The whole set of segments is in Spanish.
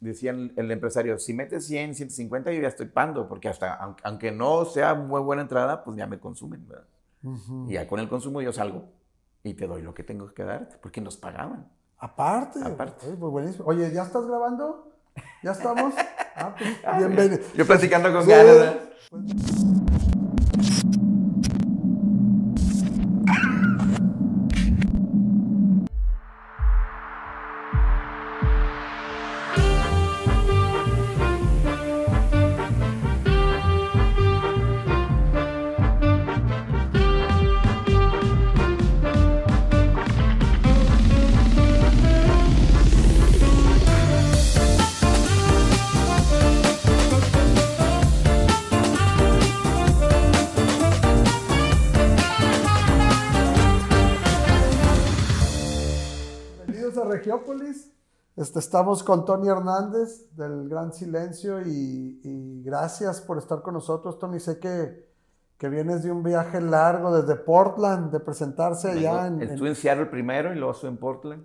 decían el empresario, si metes 100, 150, yo ya estoy pando, porque hasta, aunque no sea muy buena entrada, pues ya me consumen, ¿verdad? Y ya con el consumo yo salgo y te doy lo que tengo que darte, porque nos pagaban. Aparte. Oye, pues buenísimo. Oye, ¿ya estás grabando? ¿Ya estamos? Ah, pues, bienvenido. Yo platicando con ganas. Estamos con Tony Hernández del Gran Silencio y gracias por estar con nosotros, Tony. Sé que vienes de un viaje largo desde Portland, de presentarse allá en... Estuve en Seattle primero y luego estuve en Portland.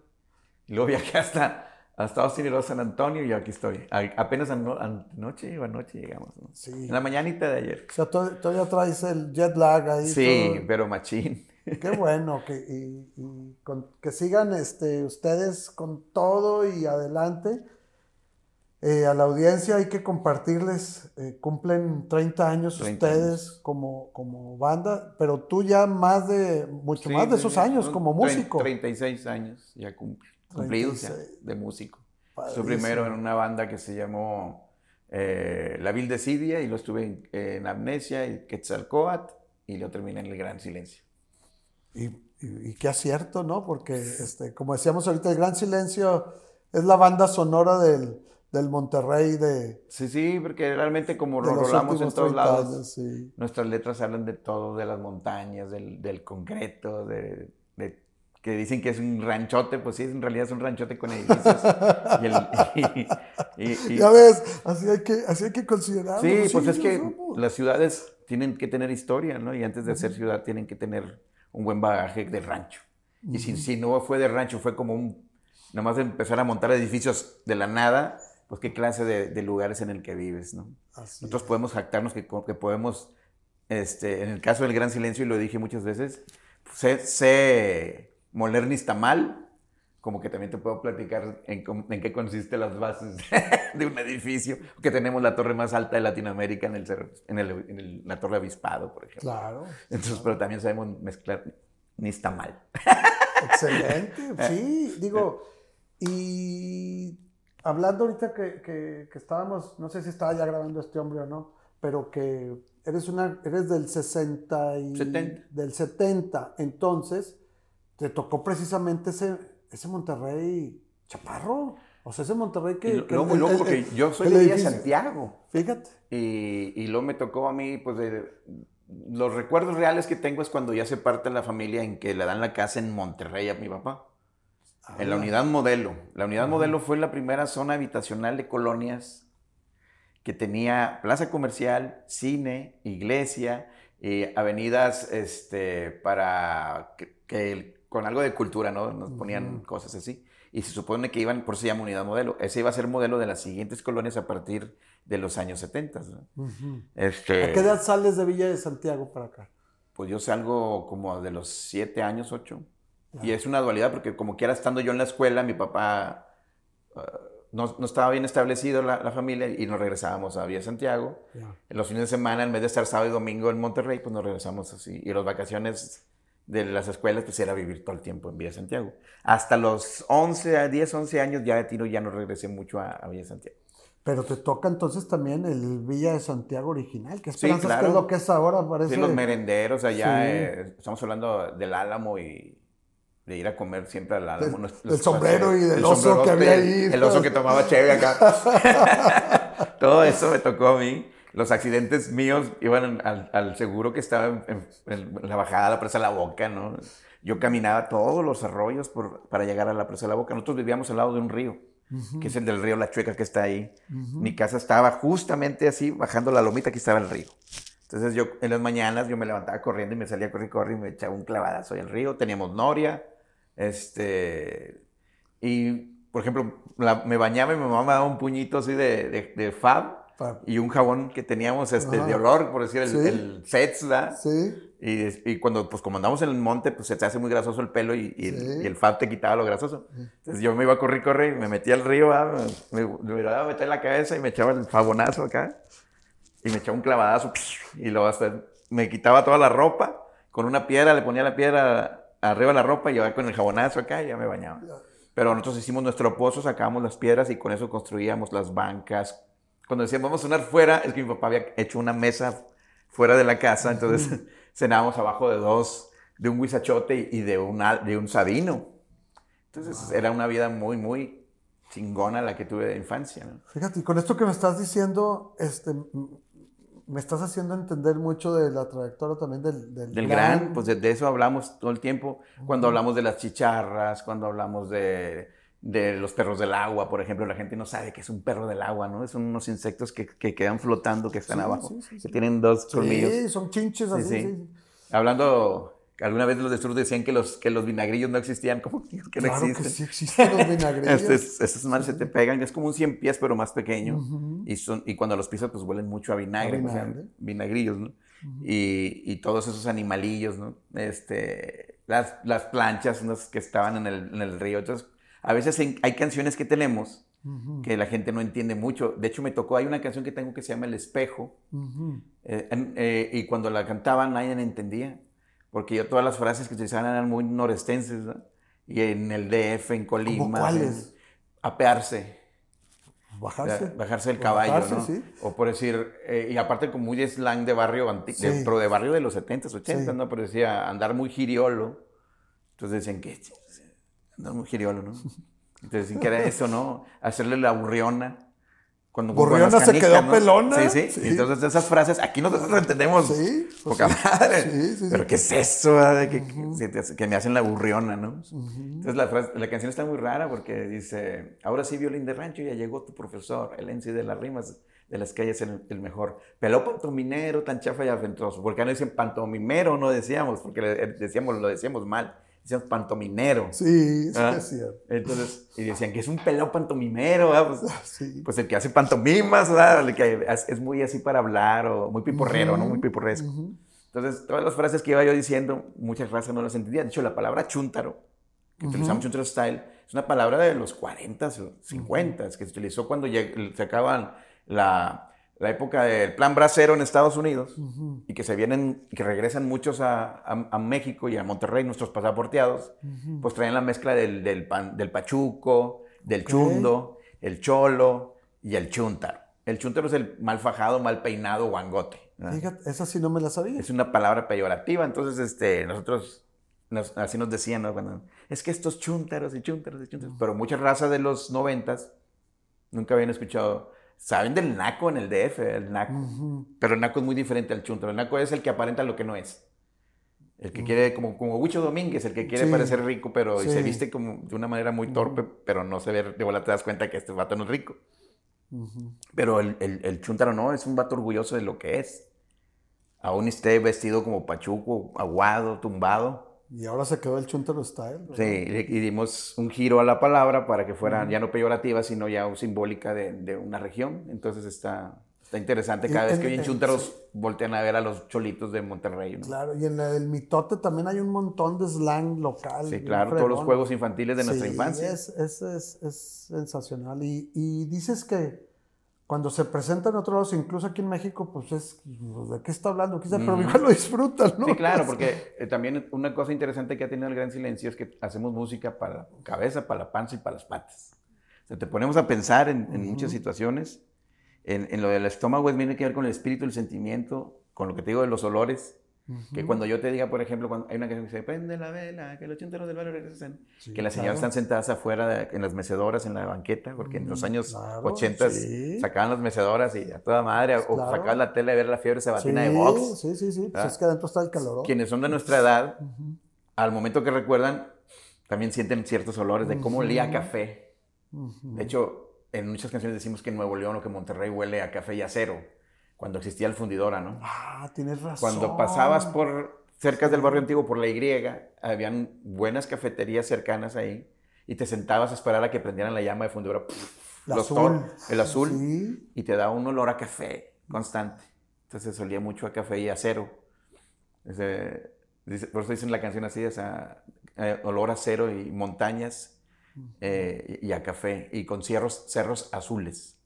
Y luego viajé hasta Austin y luego San Antonio y yo aquí estoy. Apenas anoche llegamos, ¿no? Sí. En la mañanita de ayer. O sea, todavía traes el jet lag ahí. Sí, todo. Pero machín. Qué bueno, que sigan ustedes con todo y adelante. A la audiencia hay que compartirles, cumplen 30 años 30 ustedes años. Como banda, pero tú ya más de esos años como músico. 36 años ya cumplidos ya de músico. Su primero en una banda que se llamó La Vildesidia y lo estuve en Amnesia y Quetzalcóatl y lo terminé en El Gran Silencio. Y qué acierto, ¿no? Porque, como decíamos ahorita, El Gran Silencio es la banda sonora del Monterrey de... Sí, porque realmente como lo rolamos en todos lados, años, sí. Nuestras letras hablan de todo, de las montañas, del concreto, de que dicen que es un ranchote, pues sí, en realidad es un ranchote con edificios. Ya ves, así hay que considerarlo. Sí, pues es que las ciudades tienen que tener historia, ¿no? Y antes de ser ciudad tienen que tener un buen bagaje de rancho. Y si no fue de rancho, fue como nomás empezar a montar edificios de la nada, pues qué clase de lugares en el que vives, ¿no? Nosotros podemos jactarnos que podemos, en el caso del Gran Silencio, y lo dije muchas veces, pues, sé moler nixtamal, como que también te puedo platicar en qué consisten las bases de un edificio, que tenemos la torre más alta de Latinoamérica en el cerro, la torre Avispado, por ejemplo. Claro. Entonces, claro. Pero también sabemos mezclar nixtamal. Excelente, sí, digo, y hablando ahorita que estábamos, no sé si estaba ya grabando este hombre o no, pero que eres del 70. Del 70, entonces, te tocó precisamente ese Monterrey chaparro, o sea, ese Monterrey que... No, muy loco, porque yo soy de Villa de Santiago. Fíjate. Y luego me tocó a mí, pues, los recuerdos reales que tengo es cuando ya se parte la familia en que le dan la casa en Monterrey a mi papá. En la unidad modelo. La unidad modelo fue la primera zona habitacional de colonias que tenía plaza comercial, cine, iglesia, avenidas para que con algo de cultura, ¿no? Nos ponían cosas así. Y se supone que iban, por eso se llama unidad modelo. Ese iba a ser modelo de las siguientes colonias a partir de los años 70, ¿no? ¿A qué edad sales de Villa de Santiago para acá? Pues yo salgo como de los 7 años, 8. Claro. Y es una dualidad porque como quiera estando yo en la escuela, mi papá no estaba bien establecido la familia y nos regresábamos a Villa de Santiago. Claro. En los fines de semana, en vez de estar sábado y domingo en Monterrey, pues nos regresamos así. Y las vacaciones de las escuelas, pues era vivir todo el tiempo en Villa de Santiago. Hasta los 10, 11 años ya de tiro ya no regresé mucho a Villa de Santiago. Pero te toca entonces también el Villa de Santiago original, que esperanzas sí, claro. Que es lo que es ahora, parece. Sí, los merenderos allá, sí. Estamos hablando del Álamo y de ir a comer siempre al Álamo. Del sombrero paseos, y del oso que había ahí. El oso que tomaba chévere acá. Todo eso me tocó a mí. Los accidentes míos iban al seguro que estaba en la bajada a la presa de La Boca, ¿no? Yo caminaba todos los arroyos para llegar a la presa de La Boca. Nosotros vivíamos al lado de un río, que es el del río La Chueca que está ahí. Mi casa estaba justamente así, bajando la lomita, aquí estaba el río. Entonces yo en las mañanas yo me levantaba corriendo y me salía a correr y me echaba un clavadazo en el río. Teníamos noria, y por ejemplo, me bañaba y mi mamá me daba un puñito así de Fab y un jabón que teníamos de olor, por decir, el Sets, ¿verdad? Sí. Y cuando, pues como andamos en el monte, pues se te hace muy grasoso el pelo y el Fab te quitaba lo grasoso. Entonces yo me iba a correr, me metía al río, me iba a meter la cabeza y me echaba el fabonazo acá. Y me echaba un clavadazo y luego hasta me quitaba toda la ropa con una piedra, le ponía la piedra arriba de la ropa y yo con el jabonazo acá y ya me bañaba. Pero nosotros hicimos nuestro pozo, sacábamos las piedras y con eso construíamos las bancas. Cuando decíamos vamos a cenar fuera, es que mi papá había hecho una mesa fuera de la casa, entonces cenábamos abajo de un huizachote y de un sabino. Entonces era una vida muy, muy chingona la que tuve de infancia, ¿no? Fíjate, y con esto que me estás diciendo, me estás haciendo entender mucho de la trayectoria también del gran. Pues de eso hablamos todo el tiempo. Cuando hablamos de las chicharras, cuando hablamos de los perros del agua, por ejemplo, la gente no sabe que es un perro del agua, ¿no? Son unos insectos que quedan flotando, que están abacho, que tienen dos colmillos. Sí, son chinches así. Sí. Hablando, alguna vez los de sur decían que los vinagrillos no existían. ¿Cómo que claro no existen? Claro que sí existen los vinagrillos. Estos males se te pegan, es como un 100 pies, pero más pequeño. Y cuando los pisas, pues huelen mucho a vinagre, o sea, vinagrillos, ¿no? Y todos esos animalillos, ¿no? Las planchas, unas que estaban en el río, entonces, a veces hay canciones que tenemos que la gente no entiende mucho. De hecho, me tocó, hay una canción que tengo que se llama El Espejo. Y cuando la cantaban nadie la entendía. Porque yo todas las frases que utilizaban eran muy norestenses, ¿no? Y en el DF, en Colima. ¿Cuáles? Apearse. Bajarse. Bajarse del caballo, bajarse, ¿no? Sí. O por decir, y aparte como muy slang de barrio, pero de barrio de los 70s, 80s, ¿no? Pero decía andar muy giriolo. Entonces decían que... No, muy giriolo, ¿no? Entonces, sin que era eso, ¿no? Hacerle la burriona. Burriona se quedó, ¿no? Pelona. Sí. Entonces, esas frases, aquí nosotros entendemos. Sí. Poca madre. Sí. Pero, ¿qué es eso? Que me hacen la burriona, ¿no? Entonces, la canción está muy rara porque dice: ahora sí, violín de rancho, ya llegó tu profesor, el MC de las rimas de las calles, el mejor. Peló pantominero, tan chafa y afrentoso. Porque no dicen pantomimero, no decíamos, porque lo decíamos mal. Decían pantominero. Sí, eso es cierto. Entonces, y decían que es un pelado pantomimero, pues el que hace pantomimas, ¿verdad? El que es muy así para hablar, o muy piporrero, ¿no? Muy piporresco. Entonces, todas las frases que iba yo diciendo, muchas razas no las entendían. De hecho, la palabra chúntaro, que utilizamos chúntaro style, es una palabra de los 40s o 50s, que se utilizó cuando se acaban la época del plan bracero en Estados Unidos, y que se vienen, que regresan muchos a México y a Monterrey, nuestros pasaporteados, pues traen la mezcla del pachuco, del chundo, el cholo y el chúntaro. El chúntaro es el mal fajado, mal peinado, guangote, ¿no? Fíjate, esa sí no me la sabía. Es una palabra peyorativa, entonces nosotros así nos decían, ¿no? Cuando, es que estos chúntaros y chúntaros y chúntaros, pero muchas razas de los 90s nunca habían escuchado. Saben del naco en el DF, el naco. Pero el naco es muy diferente al chúntaro. El naco es el que aparenta lo que no es. El que quiere, como Huicho Domínguez, el que quiere parecer rico, pero y se viste como de una manera muy torpe, pero no se ve, de bola te das cuenta que este vato no es rico. Pero el chúntaro no, es un vato orgulloso de lo que es. Aún esté vestido como pachuco, aguado, tumbado. Y ahora se quedó el chúntaro style, ¿no? Sí, y dimos un giro a la palabra para que fuera ya no peyorativa, sino ya simbólica de una región. Entonces está interesante. Cada vez que oyen chúntaros, voltean a ver a los cholitos de Monterrey, ¿no? Claro, y en el Mitote también hay un montón de slang local. Sí, claro, fregón. Todos los juegos infantiles de nuestra infancia. Es sensacional. Y dices que cuando se presentan otros lados, incluso aquí en México, pues ¿de qué está hablando? Quizás, pero igual lo disfrutan, ¿no? Sí, claro, porque también una cosa interesante que ha tenido el Gran Silencio es que hacemos música para la cabeza, para la panza y para las patas. O sea, te ponemos a pensar en muchas situaciones. En lo del estómago tiene que ver con el espíritu, el sentimiento, con lo que te digo de los olores. Que cuando yo te diga, por ejemplo, cuando hay una canción que se prende la vela, que los chúntaros del barrio regresan, que las señoras están sentadas afuera en las mecedoras, en la banqueta, porque en los años 80 sacaban las mecedoras y a toda madre, o sacaban la tele de ver la fiebre sabatina de box. Sí, pues es que adentro está el calor. Quienes son de nuestra edad, al momento que recuerdan, también sienten ciertos olores de cómo olía a café. De hecho, en muchas canciones decimos que en Nuevo León o que Monterrey huele a café y acero. Cuando existía el Fundidora, ¿no? Ah, tienes razón. Cuando pasabas cerca del barrio antiguo, por la Y, habían buenas cafeterías cercanas ahí y te sentabas a esperar a que prendieran la llama de fundidora. El azul. El azul. Sí. Y te da un olor a café constante. Entonces olía mucho a café y acero. Por eso dicen la canción así, o sea, olor a acero y montañas y a café. Y con cerros azules.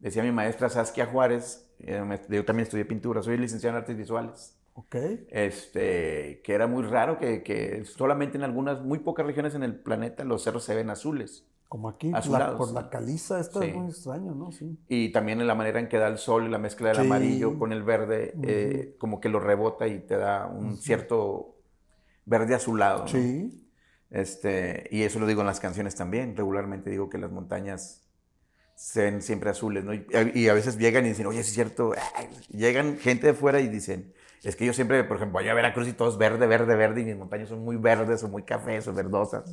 Decía mi maestra Saskia Juárez, yo también estudié pintura, soy licenciada en artes visuales. Okay. Que era muy raro que solamente en algunas, muy pocas regiones en el planeta los cerros se ven azules. Como aquí, por la caliza, esto sí. Es muy extraño, ¿no? Sí. Y también en la manera en que da el sol, la mezcla del amarillo con el verde, como que lo rebota y te da un cierto verde azulado, ¿no? Sí. Y eso lo digo en las canciones también, regularmente digo que las montañas se ven siempre azules, ¿no? Y a veces llegan y dicen, oye, sí es cierto, llegan gente de fuera y dicen, es que yo siempre, por ejemplo, voy a Veracruz y todo es verde, verde, verde, y mis montañas son muy verdes o muy cafés o verdosas.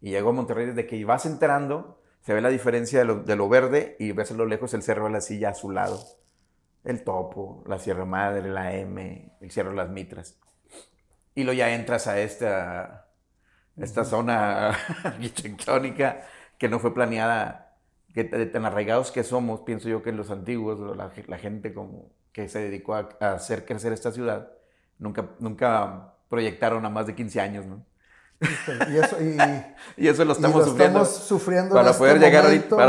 Y llego a Monterrey, desde que vas entrando, se ve la diferencia de lo verde y ves a lo lejos el cerro de la silla azulado, el topo, la Sierra Madre, la M, el cerro de las Mitras. Y luego ya entras a esta zona arquitectónica que no fue planeada. Que tan arraigados que somos, pienso yo que los antiguos, la gente como que se dedicó a hacer crecer esta ciudad, nunca proyectaron a más de 15 años, ¿no? Y eso lo estamos sufriendo para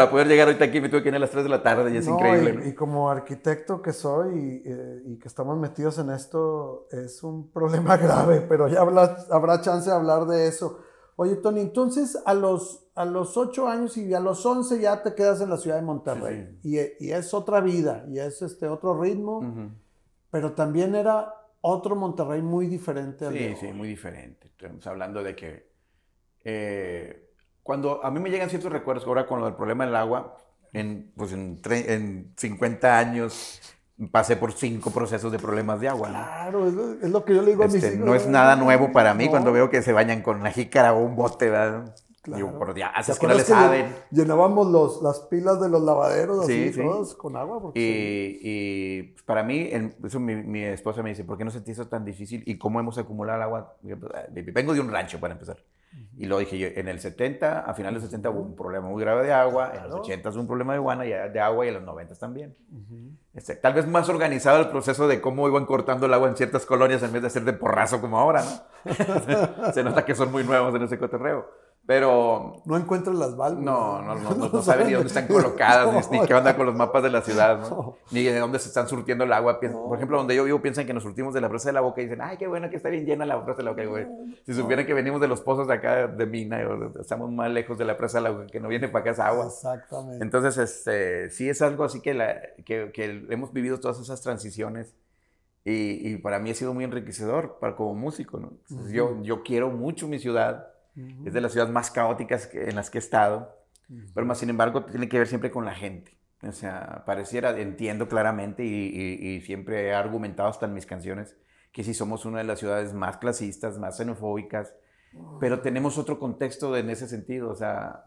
poder llegar ahorita, aquí me tuve que ir a las 3 de la tarde y es increíble, ¿no? Y como arquitecto que soy y que estamos metidos en esto, es un problema grave, pero ya habrá chance de hablar de eso. Oye, Tony, entonces a los 8 años y a los 11 ya te quedas en la ciudad de Monterrey. Sí, sí. Y es otra vida, y es otro ritmo, pero también era otro Monterrey muy diferente al de hoy. Sí, muy diferente. Estamos hablando de que cuando a mí me llegan ciertos recuerdos, ahora con el problema del agua, en 50 años... pasé por 5 procesos de problemas de agua, ¿no? Claro, es lo que yo le digo a mis hijos. No es nada nuevo para mí cuando veo que se bañan con una jícara o un bote, ¿verdad? Claro. Digo, por Dios, es que no le saben. Llenábamos las pilas de los lavaderos así, todos con agua. Y pues, para mí, eso mi esposa me dice, ¿por qué no se te hizo tan difícil? ¿Y cómo hemos acumulado agua? Vengo de un rancho, para empezar. Y lo dije yo, en el 70, a finales del 70 hubo un problema muy grave de agua, en los 80 hubo un problema de agua y en los 90 también. Tal vez más organizado el proceso de cómo iban cortando el agua en ciertas colonias en vez de hacer de porrazo como ahora, ¿no? Se nota que son muy nuevos en ese cotorreo, pero... No encuentran las válvulas. No saben ni dónde están colocadas, ni qué onda con los mapas de la ciudad, ¿no? Ni de dónde se están surtiendo el agua. Por ejemplo, donde yo vivo piensan que nos surtimos de la Plaza de la Boca y dicen, ay, qué bueno que está bien llena la Plaza de la Boca, güey. Si supieran que venimos de los pozos de acá de mina, estamos más lejos de la Plaza de la Boca, que no viene para acá esa agua. Exactamente. Entonces, sí es algo así que hemos vivido todas esas transiciones y para mí ha sido muy enriquecedor como músico, ¿no? Entonces, yo quiero mucho mi ciudad, es de las ciudades más caóticas en las que he estado, pero más sin embargo tiene que ver siempre con la gente. O sea, pareciera, entiendo claramente y siempre he argumentado hasta en mis canciones que sí somos una de las ciudades más clasistas, más xenofóbicas, pero tenemos otro contexto en ese sentido, o sea,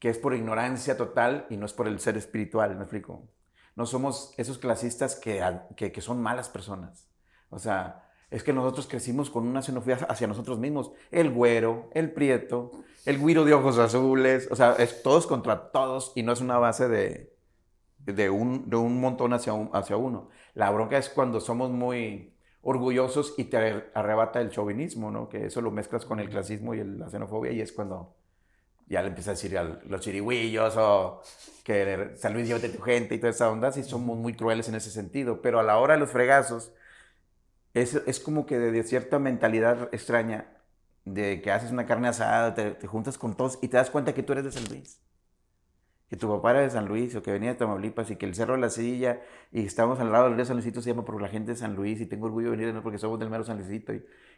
que es por ignorancia total y no es por el ser espiritual, ¿me explico? No somos esos clasistas que son malas personas. O sea, es que nosotros crecimos con una xenofobia hacia nosotros mismos. El güero, el prieto, el güiro de ojos azules. O sea, es todos contra todos y no es una base de un montón hacia uno. La bronca es cuando somos muy orgullosos y te arrebata el chauvinismo, ¿no? Que eso lo mezclas con el clasismo y la xenofobia y es cuando... ya le empieza a decir a los chirigüillos o que San Luis llévate tu gente y toda esa onda, sí somos muy crueles en ese sentido, pero a la hora de los fregazos es como que de cierta mentalidad extraña de que haces una carne asada, te juntas con todos y te das cuenta que tú eres de San Luis, que tu papá era de San Luis o que venía de Tamaulipas y que el cerro de la silla y estamos al lado del río San Luisito se llama por la gente de San Luis y tengo orgullo de venir no porque somos del mero San Luisito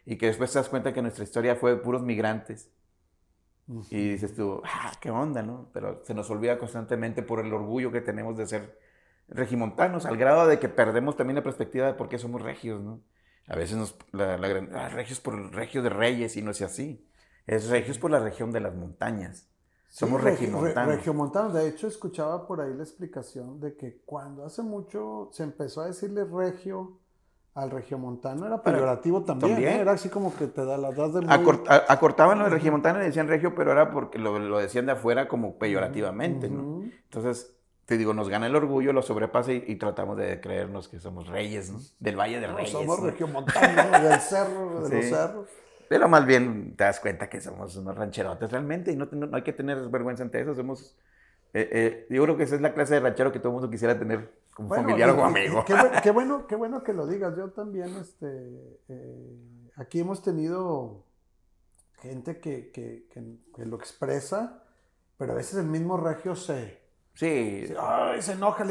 y que después te das cuenta que nuestra historia fue de puros migrantes. Y dices tú, qué onda, ¿no? Pero se nos olvida constantemente por el orgullo que tenemos de ser regimontanos, al grado de que perdemos también la perspectiva de por qué somos regios, ¿no? A veces regios por regios de reyes y no es así. Es regios por la región de las montañas. Somos regiomontanos. Regiomontanos. De hecho, escuchaba por ahí la explicación de que cuando hace mucho se empezó a decirle regio al regiomontano era peyorativo también, era así como que te da la das de muy... Acortaban lo del regiomontano y decían regio, pero era porque lo decían de afuera como peyorativamente, ¿no? Entonces, te digo, nos gana el orgullo, lo sobrepasa y tratamos de creernos que somos reyes, ¿no? Del Valle de Reyes. Somos regiomontanos, del cerro, de los cerros. Pero más bien te das cuenta que somos unos rancherotes realmente y no hay que tener vergüenza ante eso, somos... yo creo que esa es la clase de ranchero que todo el mundo quisiera tener como familiar o como amigo. Qué bueno que lo digas. Yo también, aquí hemos tenido gente que lo expresa, pero a veces el mismo regio se enoja.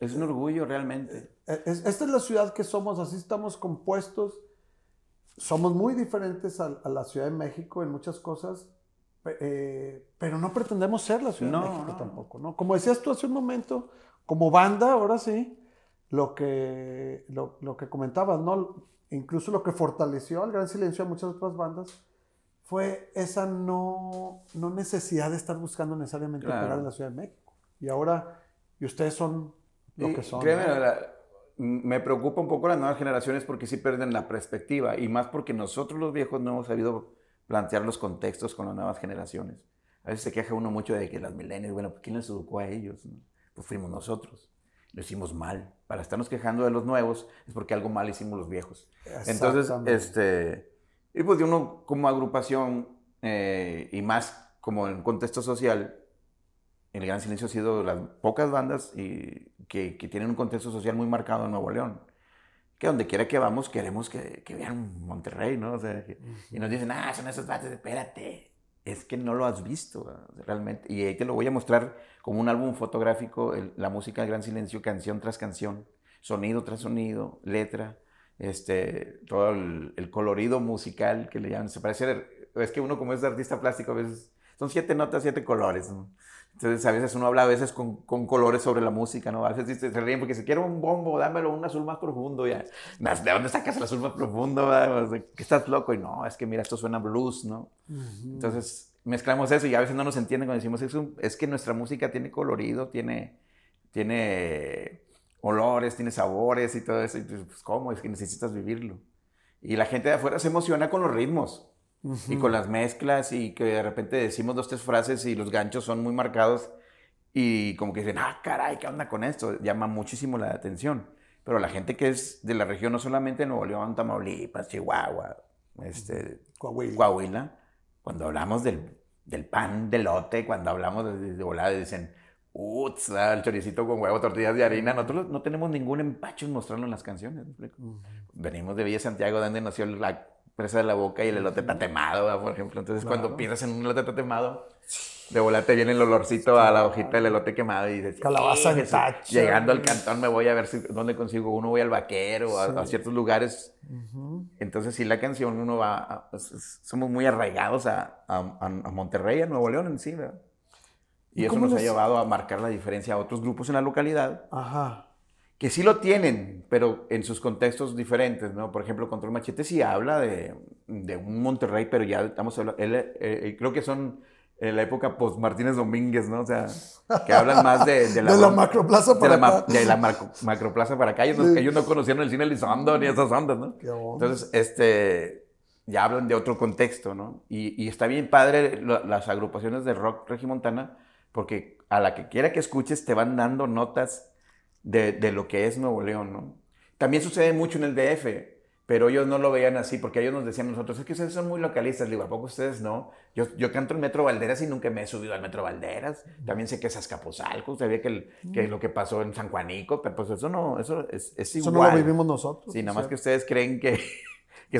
Es un orgullo realmente. Esta es la ciudad que somos, así estamos compuestos. Somos muy diferentes a la Ciudad de México en muchas cosas. Pero no pretendemos ser la Ciudad de México tampoco, ¿no? Como decías tú hace un momento, como banda, ahora sí, lo que comentabas, ¿no? Incluso lo que fortaleció al Gran Silencio a muchas otras bandas fue esa no necesidad de estar buscando necesariamente pegar en la Ciudad de México. Y ahora, y ustedes son lo que son. Créeme, ¿no? Me preocupa un poco las nuevas generaciones porque sí pierden la perspectiva, y más porque nosotros los viejos no hemos sabido plantear los contextos con las nuevas generaciones. A veces se queja uno mucho de que las millennials, bueno, ¿quién les educó a ellos? Pues fuimos nosotros. Lo hicimos mal. Para estarnos quejando de los nuevos es porque algo mal hicimos los viejos. Entonces, y pues de uno como agrupación y más como en contexto social, El Gran Silencio ha sido las pocas bandas que tienen un contexto social muy marcado en Nuevo León. Que donde quiera que vamos, queremos que vean Monterrey, ¿no? O sea, y nos dicen, son esos vatos, espérate, es que no lo has visto, ¿no? Realmente. Y ahí te lo voy a mostrar como un álbum fotográfico, la música del Gran Silencio, canción tras canción, sonido tras sonido, letra, todo el colorido musical que le llaman. Se parece, es que uno como es artista plástico a veces, son 7 notas, 7 colores, ¿no? Entonces, a veces uno habla con colores sobre la música, ¿no? A veces se ríen porque si quiero un bombo, dámelo un azul más profundo. Ya. ¿De dónde sacas el azul más profundo? ¿Qué estás loco? Y no, es que mira, esto suena blues, ¿no? Entonces, mezclamos eso y a veces no nos entienden cuando decimos es que nuestra música tiene colorido, tiene olores, tiene sabores y todo eso. Y tú, pues, ¿cómo? Es que necesitas vivirlo. Y la gente de afuera se emociona con los ritmos. Y con las mezclas, y que de repente decimos 2, 3 frases y los ganchos son muy marcados y como que dicen, caray, ¿qué onda con esto? Llama muchísimo la atención. Pero la gente que es de la región, no solamente de Nuevo León, Tamaulipas, Chihuahua, Coahuila, cuando hablamos del pan de elote, cuando hablamos de volada, dicen, ¡uts! El choricito con huevo, tortillas de harina. Nosotros no tenemos ningún empacho en mostrarlo en las canciones. Venimos de Villa de Santiago, donde nació la presa de La Boca y el elote tatemado, por ejemplo. Entonces, cuando piensas en un elote tatemado, de volar te viene el olorcito a la hojita del elote quemado y dices, calabaza en tacho. Llegando al cantón me voy a ver dónde consigo uno, voy al vaquero, a ciertos lugares. Entonces, sí, la canción uno va... somos muy arraigados a Monterrey, a Nuevo León en sí, ¿verdad? Y eso nos ha llevado a marcar la diferencia a otros grupos en la localidad. Ajá. Que sí lo tienen, pero en sus contextos diferentes, ¿no? Por ejemplo, Control Machete sí habla de un Monterrey, pero ya estamos hablando... creo que son la época post-Martínez Domínguez, ¿no? O sea, que hablan más de la macroplaza para acá. De la macroplaza para acá. Ellos no conocieron el cine Elizondo ni esas ondas, ¿no? Entonces, ya hablan de otro contexto, ¿no? Y está bien padre las agrupaciones de rock regimontana, porque a la que quiera que escuches te van dando notas de lo que es Nuevo León, ¿no? También sucede mucho en el DF, pero ellos no lo veían así, porque ellos nos decían a nosotros, es que ustedes son muy localistas. Digo, ¿a poco ustedes no? Yo canto el Metro Valderas y nunca me he subido al Metro Valderas. También sé que es Azcapotzalco, sabía que lo que pasó en San Juanico, pero pues eso es igual. Eso no lo vivimos nosotros. Sí, nada más que ustedes creen que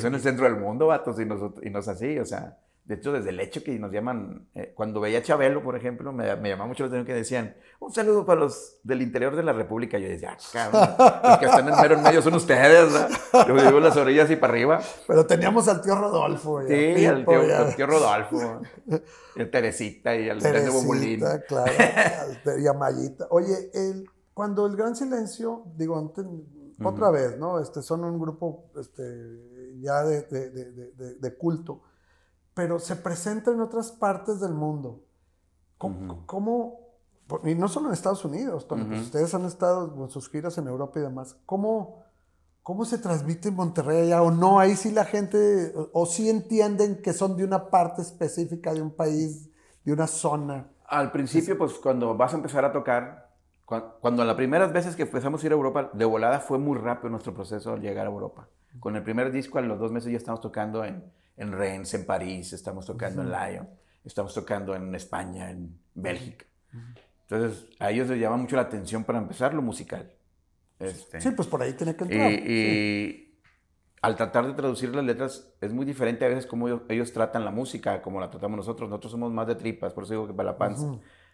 son el centro del mundo, vatos, y no es así, o sea... De hecho, desde el hecho que nos llaman... cuando veía a Chabelo, por ejemplo, me llamaba mucho la atención que decían un saludo para los del interior de la República. Yo decía, cabrón, los que están en medio son ustedes, ¿no? Yo digo las orillas y para arriba. Pero teníamos al tío Rodolfo. Ya, sí, al tío Rodolfo. Y a Teresita y al Teresita, de Bombulín. Claro, y a Mayita. Oye, cuando el Gran Silencio... Digo, antes, otra vez, ¿no? Son un grupo ya de culto, pero se presenta en otras partes del mundo. Y no solo en Estados Unidos, Tony, pues ustedes han estado con sus giras en Europa y demás. ¿Cómo, ¿Cómo se transmite en Monterrey allá? O no, ahí sí la gente, o sí entienden que son de una parte específica de un país, de una zona. Al principio, pues cuando vas a empezar a tocar, cuando las primeras veces que empezamos a ir a Europa, de volada fue muy rápido nuestro proceso al llegar a Europa. Con el primer disco, a los 2 meses ya estamos tocando en Rennes, en París, estamos tocando en Lyon, estamos tocando en España, en Bélgica. Entonces, a ellos les llama mucho la atención para empezar lo musical. Sí, pues por ahí tiene que entrar. Y al tratar de traducir las letras, es muy diferente a veces cómo ellos tratan la música, como la tratamos nosotros. Nosotros somos más de tripas, por eso digo que para la panza.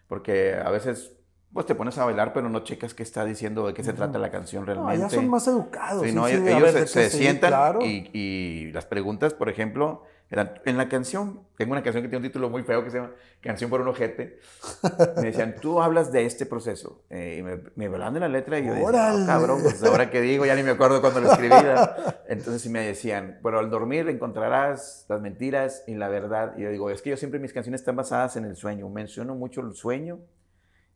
Porque a veces pues te pones a bailar, pero no checas qué está diciendo, de qué se trata la canción realmente. No, ya son más educados. Sí, no, sí, ellos se sientan, claro. y las preguntas, por ejemplo, en la canción, tengo una canción que tiene un título muy feo que se llama Canción por un ojete. Me decían, tú hablas de este proceso. Y me hablaban de la letra y yo decía, oh, cabrón, pues ahora que digo, ya ni me acuerdo cuando lo escribí. Entonces sí me decían, pero al dormir encontrarás las mentiras y la verdad. Y yo digo, es que yo siempre mis canciones están basadas en el sueño. Menciono mucho el sueño.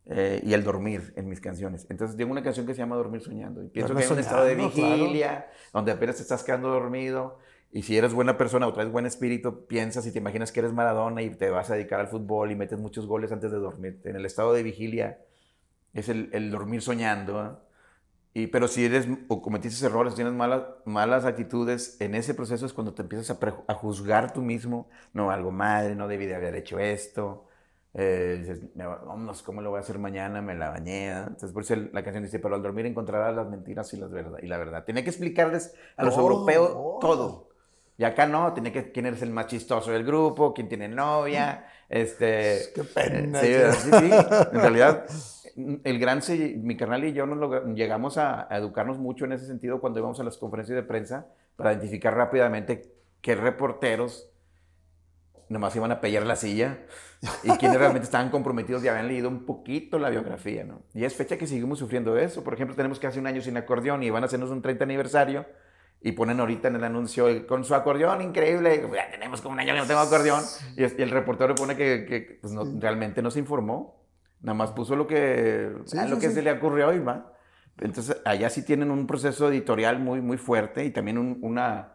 Y el dormir en mis canciones. Entonces tengo una canción que se llama Dormir Soñando. Y pienso que hay un estado de vigilia, claro, donde apenas te estás quedando dormido. Y si eres buena persona o traes buen espíritu, piensas y te imaginas que eres Maradona y te vas a dedicar al fútbol y metes muchos goles antes de dormirte. En el estado de vigilia es el dormir soñando, ¿eh? Pero si eres o cometiste errores, tienes malas actitudes, en ese proceso es cuando te empiezas a juzgar tú mismo. No, algo madre, no debí de haber hecho esto. Dices, vámonos, ¿cómo lo voy a hacer mañana? Me la bañé, ¿eh? Entonces por eso la canción dice, pero al dormir encontrarás las mentiras y la verdad. Tenía que explicarles a los europeos todo. Y acá no, tenía que quién eres el más chistoso del grupo, quién tiene novia. Qué pena. Sí. En realidad, mi carnal y yo llegamos a educarnos mucho en ese sentido cuando íbamos a las conferencias de prensa para identificar rápidamente qué reporteros nomás iban a pelear la silla y quienes realmente estaban comprometidos y habían leído un poquito la biografía, ¿no? Y es fecha que seguimos sufriendo eso. Por ejemplo, tenemos casi 1 año sin acordeón y van a hacernos un 30 aniversario y ponen ahorita en el anuncio con su acordeón increíble. Ya tenemos como 1 año que no tengo acordeón. Y el reportero pone que pues no, realmente no se informó. Nada más puso lo que se le ocurrió y va. Entonces, allá sí tienen un proceso editorial muy, muy fuerte y también una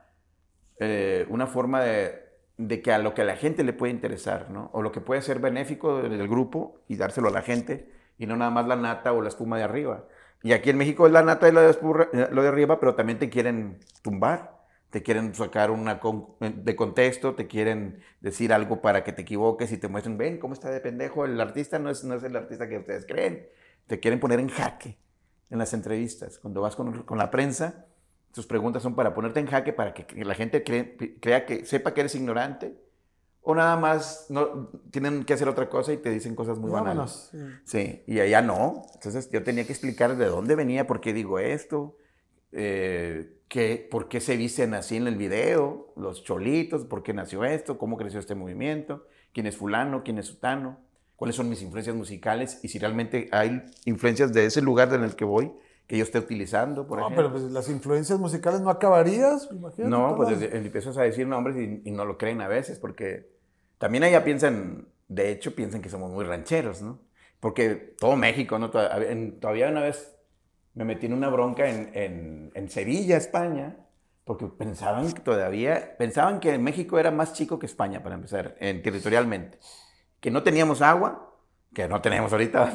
forma de que a lo que a la gente le puede interesar, ¿no? O lo que puede ser benéfico del grupo y dárselo a la gente y no nada más la nata o la espuma de arriba. Y aquí en México es la nata y lo de arriba, pero también te quieren tumbar, te quieren sacar de contexto, te quieren decir algo para que te equivoques y te muestren, ven, cómo está de pendejo, el artista no es el artista que ustedes creen. Te quieren poner en jaque en las entrevistas. Cuando vas con la prensa, tus preguntas son para ponerte en jaque, para que la gente crea que sepa que eres ignorante, o nada más no, tienen que hacer otra cosa y te dicen cosas muy banales. Sí, y allá no. Entonces yo tenía que explicar de dónde venía, por qué digo esto, por qué se dicen así en el video, los cholitos, por qué nació esto, cómo creció este movimiento, quién es fulano, quién es sutano, cuáles son mis influencias musicales y si realmente hay influencias de ese lugar en el que voy, que yo esté utilizando, por ejemplo. No, pero pues las influencias musicales no acabarías, imagínate. No, pues empiezas a decir nombres y no lo creen a veces, porque también allá piensan que somos muy rancheros, ¿no? Porque todo México, ¿no? Todavía una vez me metí en una bronca en Sevilla, España, porque pensaban que México era más chico que España, para empezar, territorialmente. Que no teníamos agua, que no tenemos ahorita,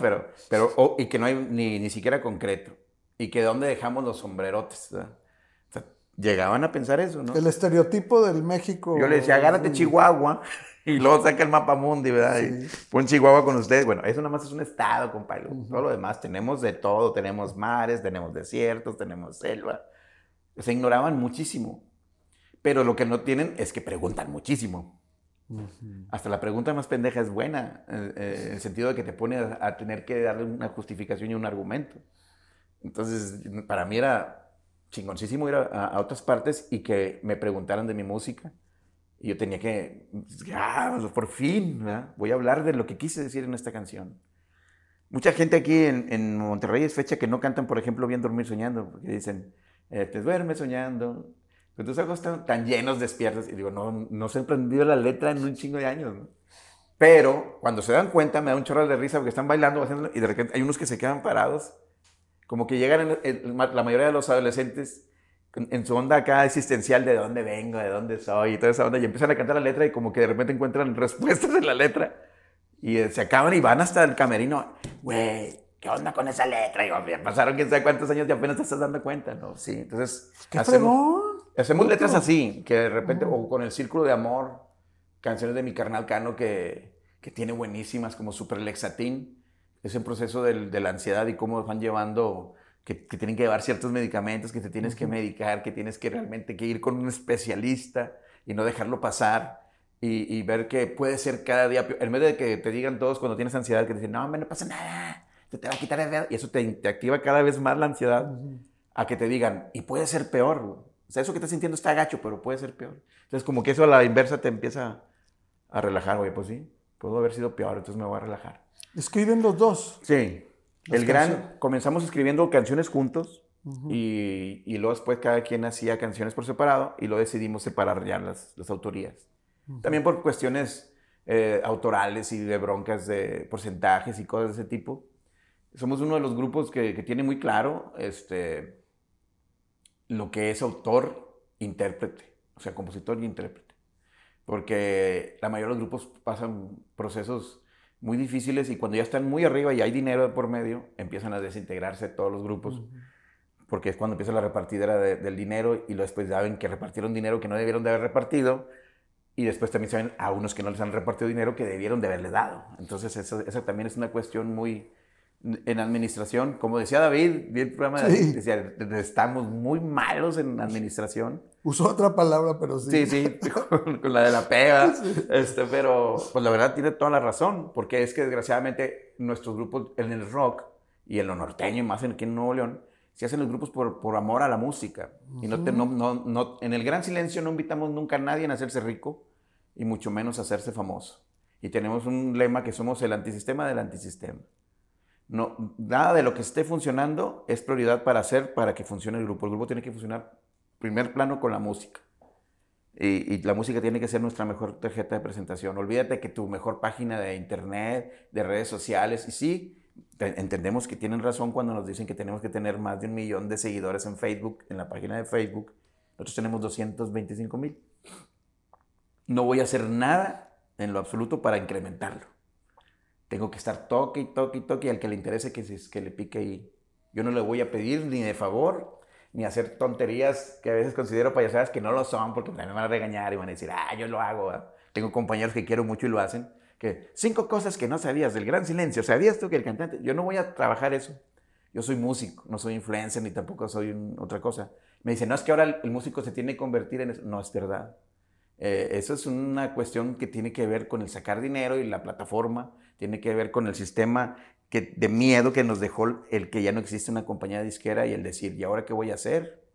y que no hay ni siquiera concreto. Y que dónde dejamos los sombrerotes, ¿verdad? O sea, llegaban a pensar eso, ¿no? El estereotipo del México. Yo les decía, agárrate Chihuahua y luego saca el mapa mundi, ¿verdad? Sí. Pon Chihuahua con ustedes. Bueno, eso nada más es un estado, compadre. Todo lo demás tenemos de todo. Tenemos mares, tenemos desiertos, tenemos selva. Se ignoraban muchísimo. Pero lo que no tienen es que preguntan muchísimo. Hasta la pregunta más pendeja es buena. En el sentido de que te pone a tener que darle una justificación y un argumento. Entonces, para mí era chingoncísimo ir a otras partes y que me preguntaran de mi música. Y yo tenía que, por fin, ¿verdad? Voy a hablar de lo que quise decir en esta canción. Mucha gente aquí en Monterrey es fecha que no cantan, por ejemplo, bien Dormir Soñando, porque dicen, te duermes soñando, con tus ojos tan llenos, despiertas. Y digo, no se ha aprendido la letra en un chingo de años, ¿no? Pero cuando se dan cuenta, me da un chorro de risa porque están bailando y de repente hay unos que se quedan parados. Como que llegan la mayoría de los adolescentes en su onda acá existencial de dónde vengo, de dónde soy y toda esa onda, y empiezan a cantar la letra y como que de repente encuentran respuestas en la letra y se acaban y van hasta el camerino. Güey, ¿qué onda con esa letra? Digo, pasaron quién sabe cuántos años y apenas te estás dando cuenta, ¿no? Sí, entonces hacemos letras así, que de repente, o con el Círculo de Amor, canciones de mi carnal Cano que tiene buenísimas, como Super Lexatín, ese proceso de la ansiedad y cómo van llevando... Que tienen que llevar ciertos medicamentos, que te tienes que medicar, que tienes que realmente que ir con un especialista y no dejarlo pasar y ver que puede ser cada día. En vez de que te digan todos cuando tienes ansiedad, que te dicen, no, hombre, no pasa nada, te va a quitar el dedo. Y eso te activa cada vez más la ansiedad a que te digan, y puede ser peor. O sea, eso que estás sintiendo está gacho, pero puede ser peor. Entonces, como que eso a la inversa te empieza a relajar, güey, pues sí, puedo haber sido peor, entonces me voy a relajar. Escriben los dos. Sí. Comenzamos escribiendo canciones juntos y luego después cada quien hacía canciones por separado y luego decidimos separar ya las autorías. También por cuestiones autorales y de broncas de porcentajes y cosas de ese tipo. Somos uno de los grupos que tiene muy claro lo que es autor, intérprete, o sea, compositor y intérprete. Porque la mayoría de los grupos pasan procesos muy difíciles y cuando ya están muy arriba y hay dinero por medio, empiezan a desintegrarse todos los grupos, porque es cuando empieza la repartidera del dinero y luego después saben que repartieron dinero que no debieron de haber repartido y después también saben a unos que no les han repartido dinero que debieron de haberles dado. Entonces esa también es una cuestión muy... En administración, como decía David, vi el programa de David, decía, estamos muy malos en administración. Usó otra palabra, pero sí. Sí, sí, con la de la pega. Sí. Pero pues la verdad tiene toda la razón, porque es que desgraciadamente nuestros grupos en el rock y en lo norteño, y más aquí en Nuevo León, se hacen los grupos por amor a la música. Y no, en El Gran Silencio no invitamos nunca a nadie a hacerse rico y mucho menos a hacerse famoso. Y tenemos un lema que somos el antisistema del antisistema. No, nada de lo que esté funcionando es prioridad para que funcione el grupo. El grupo tiene que funcionar primer plano con la música. Y la música tiene que ser nuestra mejor tarjeta de presentación. Olvídate que tu mejor página de internet, de redes sociales, y sí, entendemos que tienen razón cuando nos dicen que tenemos que tener más de 1 millón de seguidores en Facebook, en la página de Facebook. Nosotros tenemos 225,000. No voy a hacer nada en lo absoluto para incrementarlo. Tengo que estar toque y toque y toque y al que le interese que le pique ahí. Yo no le voy a pedir ni de favor, ni hacer tonterías que a veces considero payasadas que no lo son, porque me van a regañar y van a decir, ah, yo lo hago. Tengo compañeros que quiero mucho y lo hacen. Que 5 cosas que no sabías del Gran Silencio. ¿Sabías tú que el cantante? Yo no voy a trabajar eso. Yo soy músico, no soy influencer ni tampoco soy otra cosa. Me dicen, no, es que ahora el músico se tiene que convertir en eso. No, es verdad. Eso es una cuestión que tiene que ver con el sacar dinero y la plataforma. Tiene que ver con el sistema de miedo que nos dejó el que ya no existe una compañía disquera y el decir, ¿y ahora qué voy a hacer?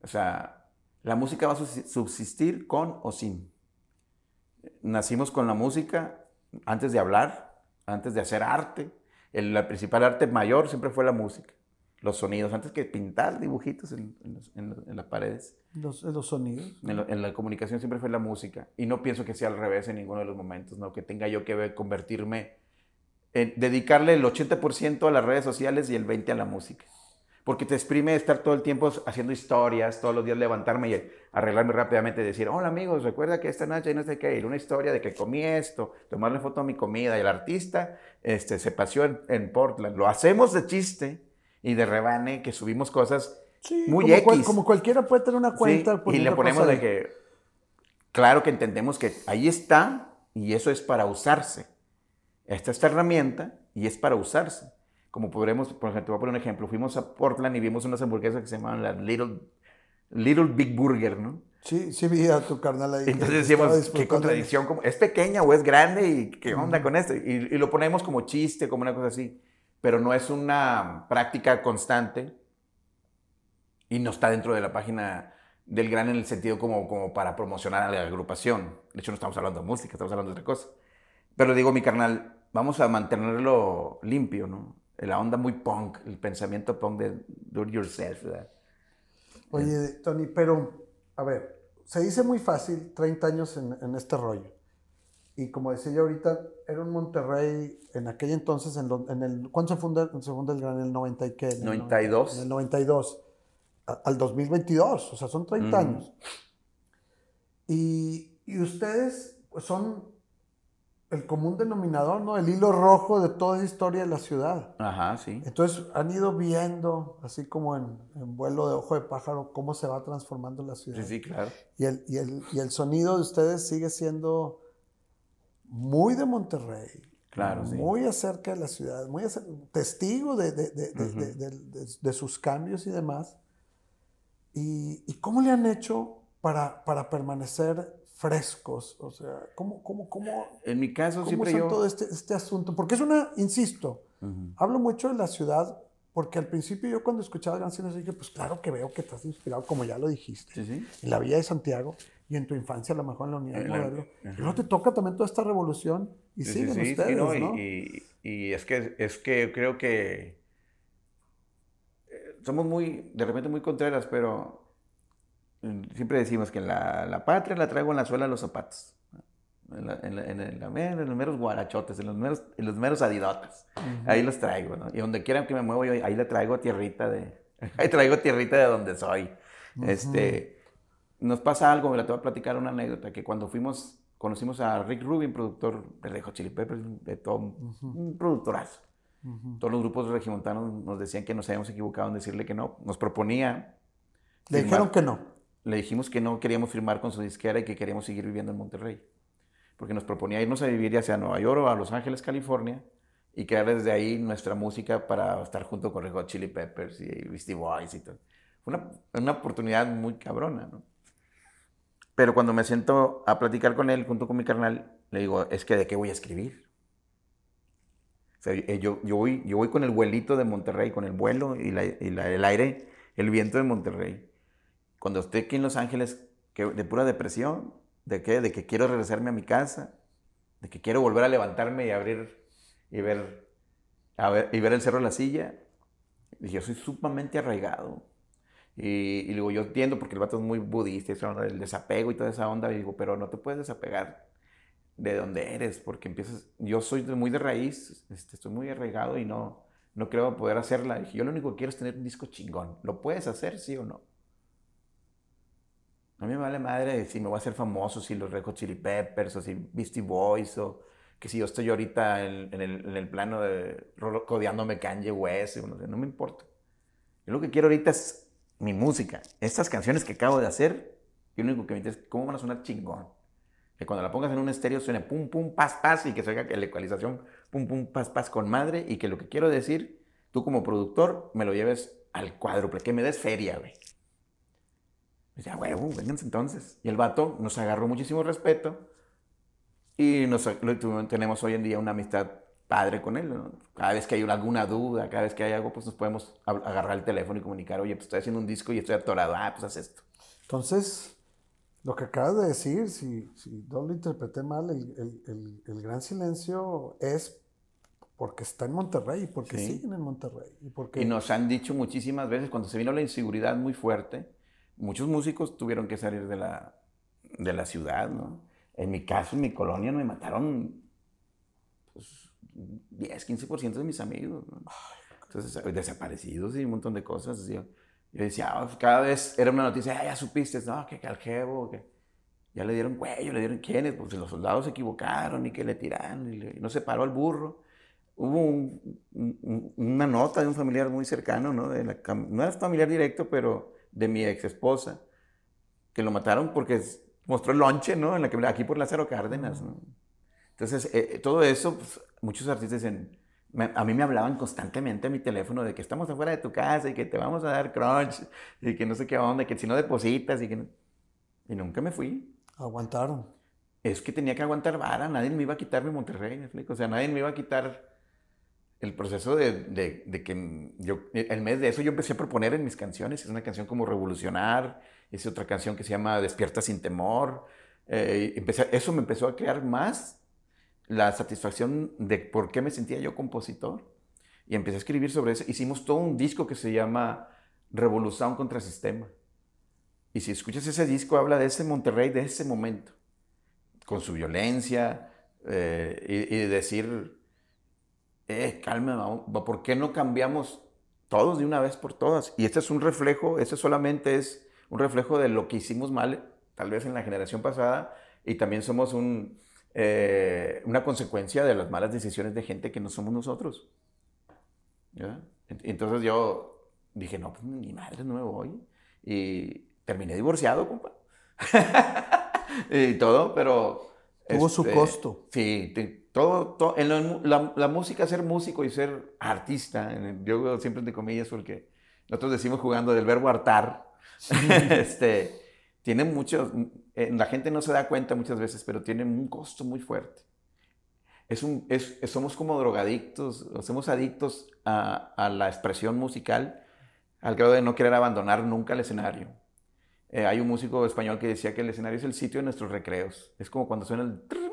O sea, la música va a subsistir con o sin. Nacimos con la música antes de hablar, antes de hacer arte. La principal arte mayor siempre fue la música. Los sonidos, antes que pintar dibujitos en las paredes. Los sonidos. En la comunicación siempre fue la música. Y no pienso que sea al revés en ninguno de los momentos, ¿no? Que tenga yo que convertirme en dedicarle el 80% a las redes sociales y el 20% a la música. Porque te exprime estar todo el tiempo haciendo historias, todos los días levantarme y arreglarme rápidamente y decir, hola amigos, recuerda que esta noche no sé qué, una historia de que comí esto, tomarle foto a mi comida. Y el artista se paseó en Portland. Lo hacemos de chiste. Y de rebane, que subimos cosas sí, muy X. Como cualquiera puede tener una cuenta. Sí, y le ponemos de que, claro que entendemos que ahí está y eso es para usarse. Está esta herramienta y es para usarse. Como podremos, por ejemplo, te voy a poner un ejemplo. Fuimos a Portland y vimos unas hamburguesas que se llamaban las Little Big Burger, ¿no? Sí, sí vi a tu carnal ahí. Entonces decíamos, qué contradicción. ¿Es pequeña o es grande? ¿Y qué onda con esto? Y lo ponemos como chiste, como una cosa así. Pero no es una práctica constante y no está dentro de la página del Gran en el sentido como para promocionar a la agrupación. De hecho, no estamos hablando de música, estamos hablando de otra cosa. Pero digo, mi carnal, vamos a mantenerlo limpio, ¿no? La onda muy punk, el pensamiento punk de do it yourself, ¿verdad? Oye, Tony, pero, a ver, se dice muy fácil 30 años en este rollo. Y como decía yo ahorita, era un Monterrey en aquel entonces, ¿cuándo se funda el Gran? ¿En el 90 y qué? En el 92. En el 92. al 2022, o sea, son 30 años. Y ustedes son el común denominador, ¿no? El hilo rojo de toda la historia de la ciudad. Ajá, sí. Entonces han ido viendo, así como en vuelo de ojo de pájaro, cómo se va transformando la ciudad. Sí, sí, claro. Y el sonido de ustedes sigue siendo muy de Monterrey. Claro, muy sí. Muy acerca de la ciudad, muy acerca, testigo de sus cambios y demás. ¿Y cómo le han hecho para permanecer frescos? O sea, ¿cómo en mi caso ¿cómo siempre yo todo este asunto? Porque es una, insisto, hablo mucho de la ciudad, porque al principio yo cuando escuchaba Gran Silencio dije, pues claro que veo que estás inspirado, como ya lo dijiste, ¿sí, sí? En la Villa de Santiago y en tu infancia, a lo mejor en la unidad modelo. Pero no te toca también toda esta revolución y sí, siguen sí, ustedes, sí, no, ¿no? Y es que creo que somos muy, de repente muy contreras, pero siempre decimos que la patria la traigo en la suela de los zapatos, en los meros guarachotes, en los meros adidotas, ahí los traigo, ¿no? Y donde quieran que me mueva, yo ahí la traigo tierrita de donde soy. Nos pasa algo, me la te voy a platicar una anécdota, que cuando conocimos a Rick Rubin, productor de Hot Chili Peppers, de todo, un productorazo. Todos los grupos regimontanos nos decían que nos habíamos equivocado en decirle que no, nos proponía... Le dijeron que no. Le dijimos que no queríamos firmar con su disquera y que queríamos seguir viviendo en Monterrey. Porque nos proponía irnos a vivir ya sea a Nueva York o a Los Ángeles, California, y crear desde ahí nuestra música para estar junto con Red Hot Chili Peppers y Beastie Boys y todo. Fue una oportunidad muy cabrona, ¿no? Pero cuando me siento a platicar con él, junto con mi carnal, le digo, es que ¿de qué voy a escribir? O sea, yo voy con el vuelito de Monterrey, con el vuelo y el aire, el viento de Monterrey. Cuando estoy aquí en Los Ángeles, de pura depresión, ¿de qué? De que quiero regresarme a mi casa, de que quiero volver a levantarme y abrir y ver el cerro de la silla. Y yo soy sumamente arraigado. Y digo, yo entiendo porque el vato es muy budista, el desapego y toda esa onda. Y digo, pero no te puedes desapegar de donde eres, porque empiezas. Yo soy muy de raíz, estoy muy arraigado y no creo poder hacerla. Y dije, yo lo único que quiero es tener un disco chingón. ¿Lo puedes hacer, sí o no? A mí me vale madre si me voy a hacer famoso, si los Red Hot Chili Peppers, o si Beastie Boys, o que si yo estoy ahorita en el plano de codeándome Kanye West, no me importa. Yo lo que quiero ahorita es mi música. Estas canciones que acabo de hacer, yo lo único que me interesa es cómo van a sonar chingón. Que cuando la pongas en un estéreo suene pum, pum, pas, pas, y que se oiga la ecualización pum, pum, pas, pas con madre, y que lo que quiero decir, tú como productor, me lo lleves al cuádruple, que me des feria, güey. Y decía, huevo, vénganse entonces. Y el vato nos agarró muchísimo respeto y tenemos hoy en día una amistad padre con él, ¿no? Cada vez que hay alguna duda, cada vez que hay algo, pues nos podemos agarrar el teléfono y comunicar, oye, pues estoy haciendo un disco y estoy atorado, pues haz esto. Entonces, lo que acabas de decir, si no lo interpreté mal, el Gran Silencio es porque está en Monterrey, porque sí. Siguen en Monterrey. Y nos han dicho muchísimas veces, cuando se vino la inseguridad muy fuerte, muchos músicos tuvieron que salir de la ciudad, ¿no? En mi caso, en mi colonia, me mataron pues, 10, 15% de mis amigos, ¿no? Entonces, desaparecidos y un montón de cosas. Así. Yo decía, cada vez era una noticia, ya supiste, no, que caljevo, que ya le dieron cuello, le dieron quiénes, pues los soldados se equivocaron y que le tiraron, y no se paró el burro. Hubo una nota de un familiar muy cercano, ¿no? No era familiar directo, pero... de mi ex esposa, que lo mataron porque mostró el lonche, ¿no? En la que, aquí por Lázaro Cárdenas, ¿no? Entonces, todo eso, pues, muchos artistas dicen, a mí me hablaban constantemente a mi teléfono de que estamos afuera de tu casa y que te vamos a dar crunch y que no sé qué onda, que si no depositas y que no... Y nunca me fui. Aguantaron. Es que tenía que aguantar vara, nadie me iba a quitar mi Monterrey, ¿me explico? O sea, nadie me iba a quitar... el proceso de que yo, el mes de eso, yo empecé a proponer en mis canciones. Es una canción como Revolucionar, es otra canción que se llama Despierta sin temor. Eso me empezó a crear más la satisfacción de por qué me sentía yo compositor. Y empecé a escribir sobre eso. Hicimos todo un disco que se llama Revolución contra Sistema. Y si escuchas ese disco, habla de ese Monterrey, de ese momento, con su violencia y decir... calma, ¿por qué no cambiamos todos de una vez por todas. Y este es un reflejo, este solamente es un reflejo de lo que hicimos mal, tal vez en la generación pasada, y también somos una consecuencia de las malas decisiones de gente que no somos nosotros. ¿Ya? Entonces yo dije, no, pues ni madre, no me voy. Y terminé divorciado, compa. Y todo, pero... Tuvo su costo. Sí, todo en la música, ser músico y ser artista, yo siempre entre comillas, porque nosotros decimos jugando del verbo hartar, sí. Tiene muchos, la gente no se da cuenta muchas veces, pero tiene un costo muy fuerte. Somos como drogadictos, somos adictos a la expresión musical, al grado de no querer abandonar nunca el escenario. Hay un músico español que decía que el escenario es el sitio de nuestros recreos. Es como cuando suena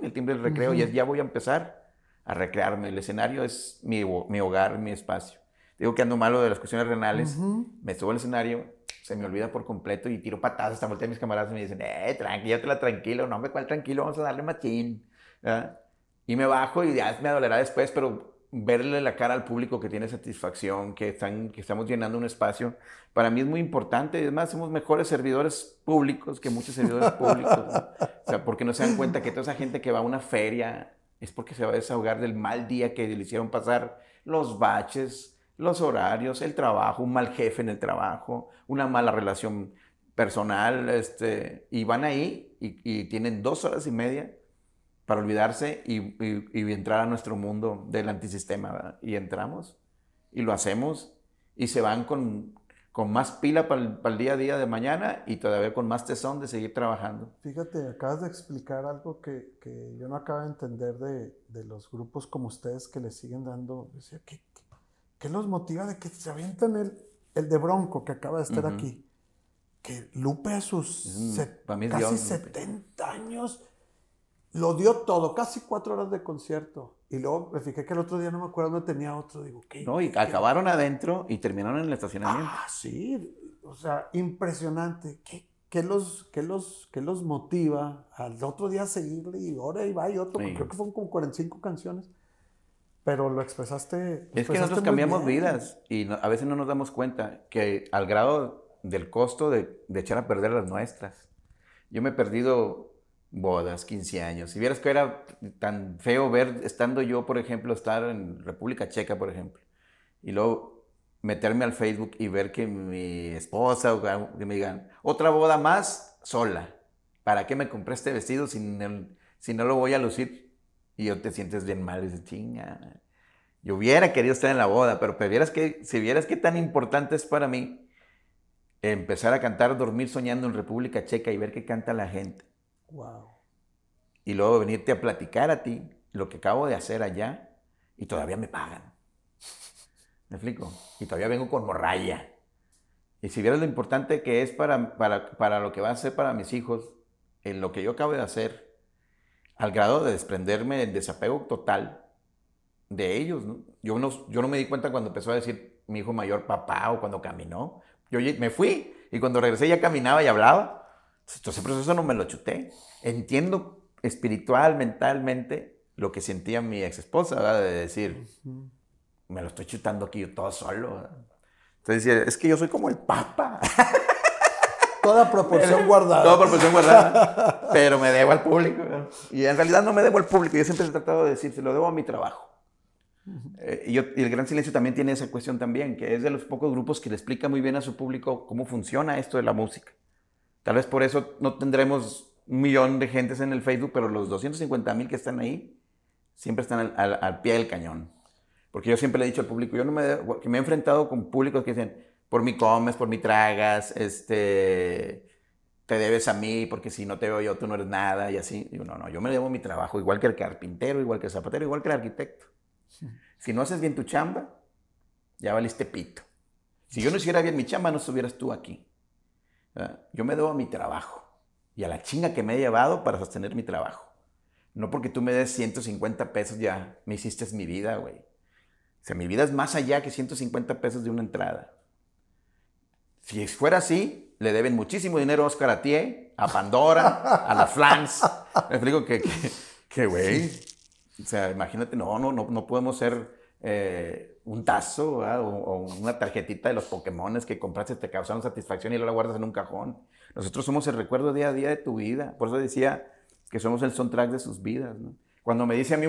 el timbre del recreo, uh-huh, y es, ya voy a empezar a recrearme. El escenario es mi hogar, mi espacio. Digo que ando malo de las cuestiones renales, uh-huh, me subo al escenario, se me olvida por completo y tiro patadas. Hasta voltean mis camaradas y me dicen, tranquilo, no, hombre, ¿cuál tranquilo? Vamos a darle machín. ¿Verdad? Y me bajo y ya me dolerá después, pero verle la cara al público que tiene satisfacción, que estamos llenando un espacio, para mí es muy importante. Y además, somos mejores servidores públicos que muchos servidores públicos, ¿no? O sea, porque no se dan cuenta que toda esa gente que va a una feria es porque se va a desahogar del mal día que le hicieron pasar, los baches, los horarios, el trabajo, un mal jefe en el trabajo, una mala relación personal, y van ahí y tienen 2 horas y media para olvidarse y entrar a nuestro mundo del antisistema, ¿verdad? Y entramos, y lo hacemos, y se van con más pila para el día a día de mañana, y todavía con más tesón de seguir trabajando. Fíjate, acabas de explicar algo que yo no acabo de entender de los grupos como ustedes que le siguen dando. Decía, ¿qué los motiva de que se avientan el de Bronco, que acaba de estar, uh-huh, aquí? Que Lupe a sus casi Dios, 70 años... Lo dio todo, casi 4 horas de concierto. Y luego me fijé que el otro día no me acuerdo dónde tenía otro. Digo, ¿qué? No, y ¿qué? Acabaron adentro y terminaron en el estacionamiento. Ah, sí. O sea, impresionante. ¿Qué los motiva al otro día a seguirle? Y ahora y va y otro. Sí. Creo que fueron como 45 canciones. Pero lo expresaste. Es que nosotros cambiamos vidas. Y a veces no nos damos cuenta que al grado del costo de echar a perder las nuestras. Yo me he perdido... bodas, 15 años. Si vieras que era tan feo ver, estando yo, por ejemplo, estar en República Checa, por ejemplo, y luego meterme al Facebook y ver que mi esposa, o que me digan, otra boda más, sola. ¿Para qué me compré este vestido si no lo voy a lucir? Y yo te sientes bien mal, y dices, chinga. Yo hubiera querido estar en la boda, pero si vieras qué tan importante es para mí empezar a cantar, dormir soñando en República Checa y ver qué canta la gente. Wow. Y luego venirte a platicar a ti lo que acabo de hacer allá y todavía me pagan. ¿Me explico? Y todavía vengo con morralla. Y si vieras lo importante que es para lo que va a ser para mis hijos, en lo que yo acabo de hacer, al grado de desprenderme del desapego total de ellos, ¿no? Yo no me di cuenta cuando empezó a decir mi hijo mayor papá o cuando caminó. Yo me fui y cuando regresé ya caminaba y hablaba. Entonces, el proceso no me lo chuté. Entiendo espiritual, mentalmente, lo que sentía mi ex esposa, ¿verdad? De decir, uh-huh, me lo estoy chutando aquí yo todo solo, ¿verdad? Entonces decía, es que yo soy como el Papa. Toda proporción guardada. Toda proporción guardada. Pero me debo al público, ¿verdad? Y en realidad no me debo al público. Yo siempre he tratado de decir, se lo debo a mi trabajo. Uh-huh. Y El Gran Silencio también tiene esa cuestión también, que es de los pocos grupos que le explica muy bien a su público cómo funciona esto de la música. Tal vez por eso no tendremos 1 millón de gentes en el Facebook, pero los 250,000 que están ahí siempre están al pie del cañón. Porque yo siempre le he dicho al público, que me he enfrentado con públicos que dicen, por mí comes, por mí tragas, te debes a mí, porque si no te veo yo, tú no eres nada, y así. Digo, no, yo me debo mi trabajo, igual que el carpintero, igual que el zapatero, igual que el arquitecto. Sí. Si no haces bien tu chamba, ya valiste pito. Si yo no hiciera bien mi chamba, no estuvieras tú aquí. Yo me debo a mi trabajo y a la chinga que me he llevado para sostener mi trabajo. No porque tú me des 150 pesos ya me hiciste mi vida, güey. O sea, mi vida es más allá que 150 pesos de una entrada. Si fuera así, le deben muchísimo dinero a Oscar Atié, a Pandora, a la Flans. Me explico que güey. O sea, imagínate, no podemos ser un tazo o una tarjetita de los Pokémones que compraste, te causaron satisfacción y luego la guardas en un cajón. Nosotros somos el recuerdo día a día de tu vida. Por eso decía que somos el soundtrack de sus vidas, ¿no? Cuando me dice a mí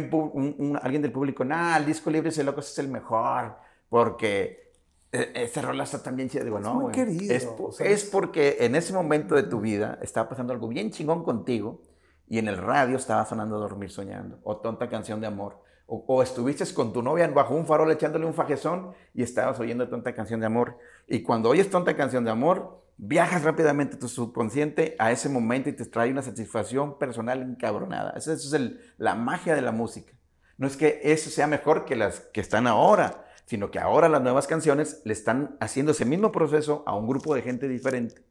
alguien del público, nah, el disco libre de Ese Loco es el mejor, porque esa rola está tan bien chida. Digo, no, güey, es porque en ese momento de tu vida estaba pasando algo bien chingón contigo y en el radio estaba sonando Dormir Soñando, o Tonta Canción de Amor, o estuviste con tu novia bajo un farol echándole un fajezón y estabas oyendo Tonta Canción de Amor. Y cuando oyes Tonta Canción de Amor, viajas rápidamente tu subconsciente a ese momento y te trae una satisfacción personal encabronada. Esa es la magia de la música. No es que eso sea mejor que las que están ahora, sino que ahora las nuevas canciones le están haciendo ese mismo proceso a un grupo de gente diferente.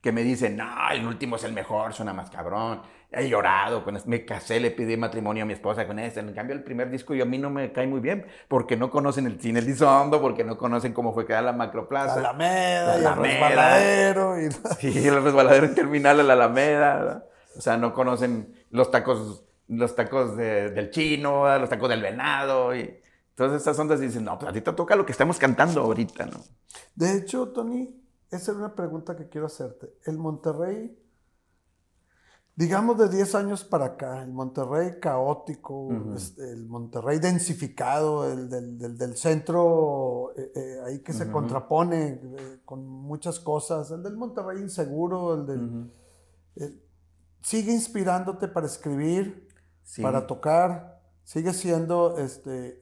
Que me dicen, no, el último es el mejor, suena más cabrón. He llorado, me casé, le pedí matrimonio a mi esposa con este. En cambio, el primer disco a mí no me cae muy bien porque no conocen el cine Elizondo, porque no conocen cómo fue creada la macroplaza. La Alameda, el resbaladero. Sí, el resbaladero interminable, la Alameda. O sea, no conocen los tacos del chino, los tacos del venado. Y todas estas ondas dicen, no, pues ahorita toca lo que estamos cantando ahorita, ¿no? De hecho, Tony, esa es una pregunta que quiero hacerte. El Monterrey, digamos de 10 años para acá, el Monterrey caótico, el Monterrey densificado, el del centro, ahí que se contrapone con muchas cosas, el del Monterrey inseguro, el del... ¿sigue inspirándote para escribir, para tocar? ¿Sigue siendo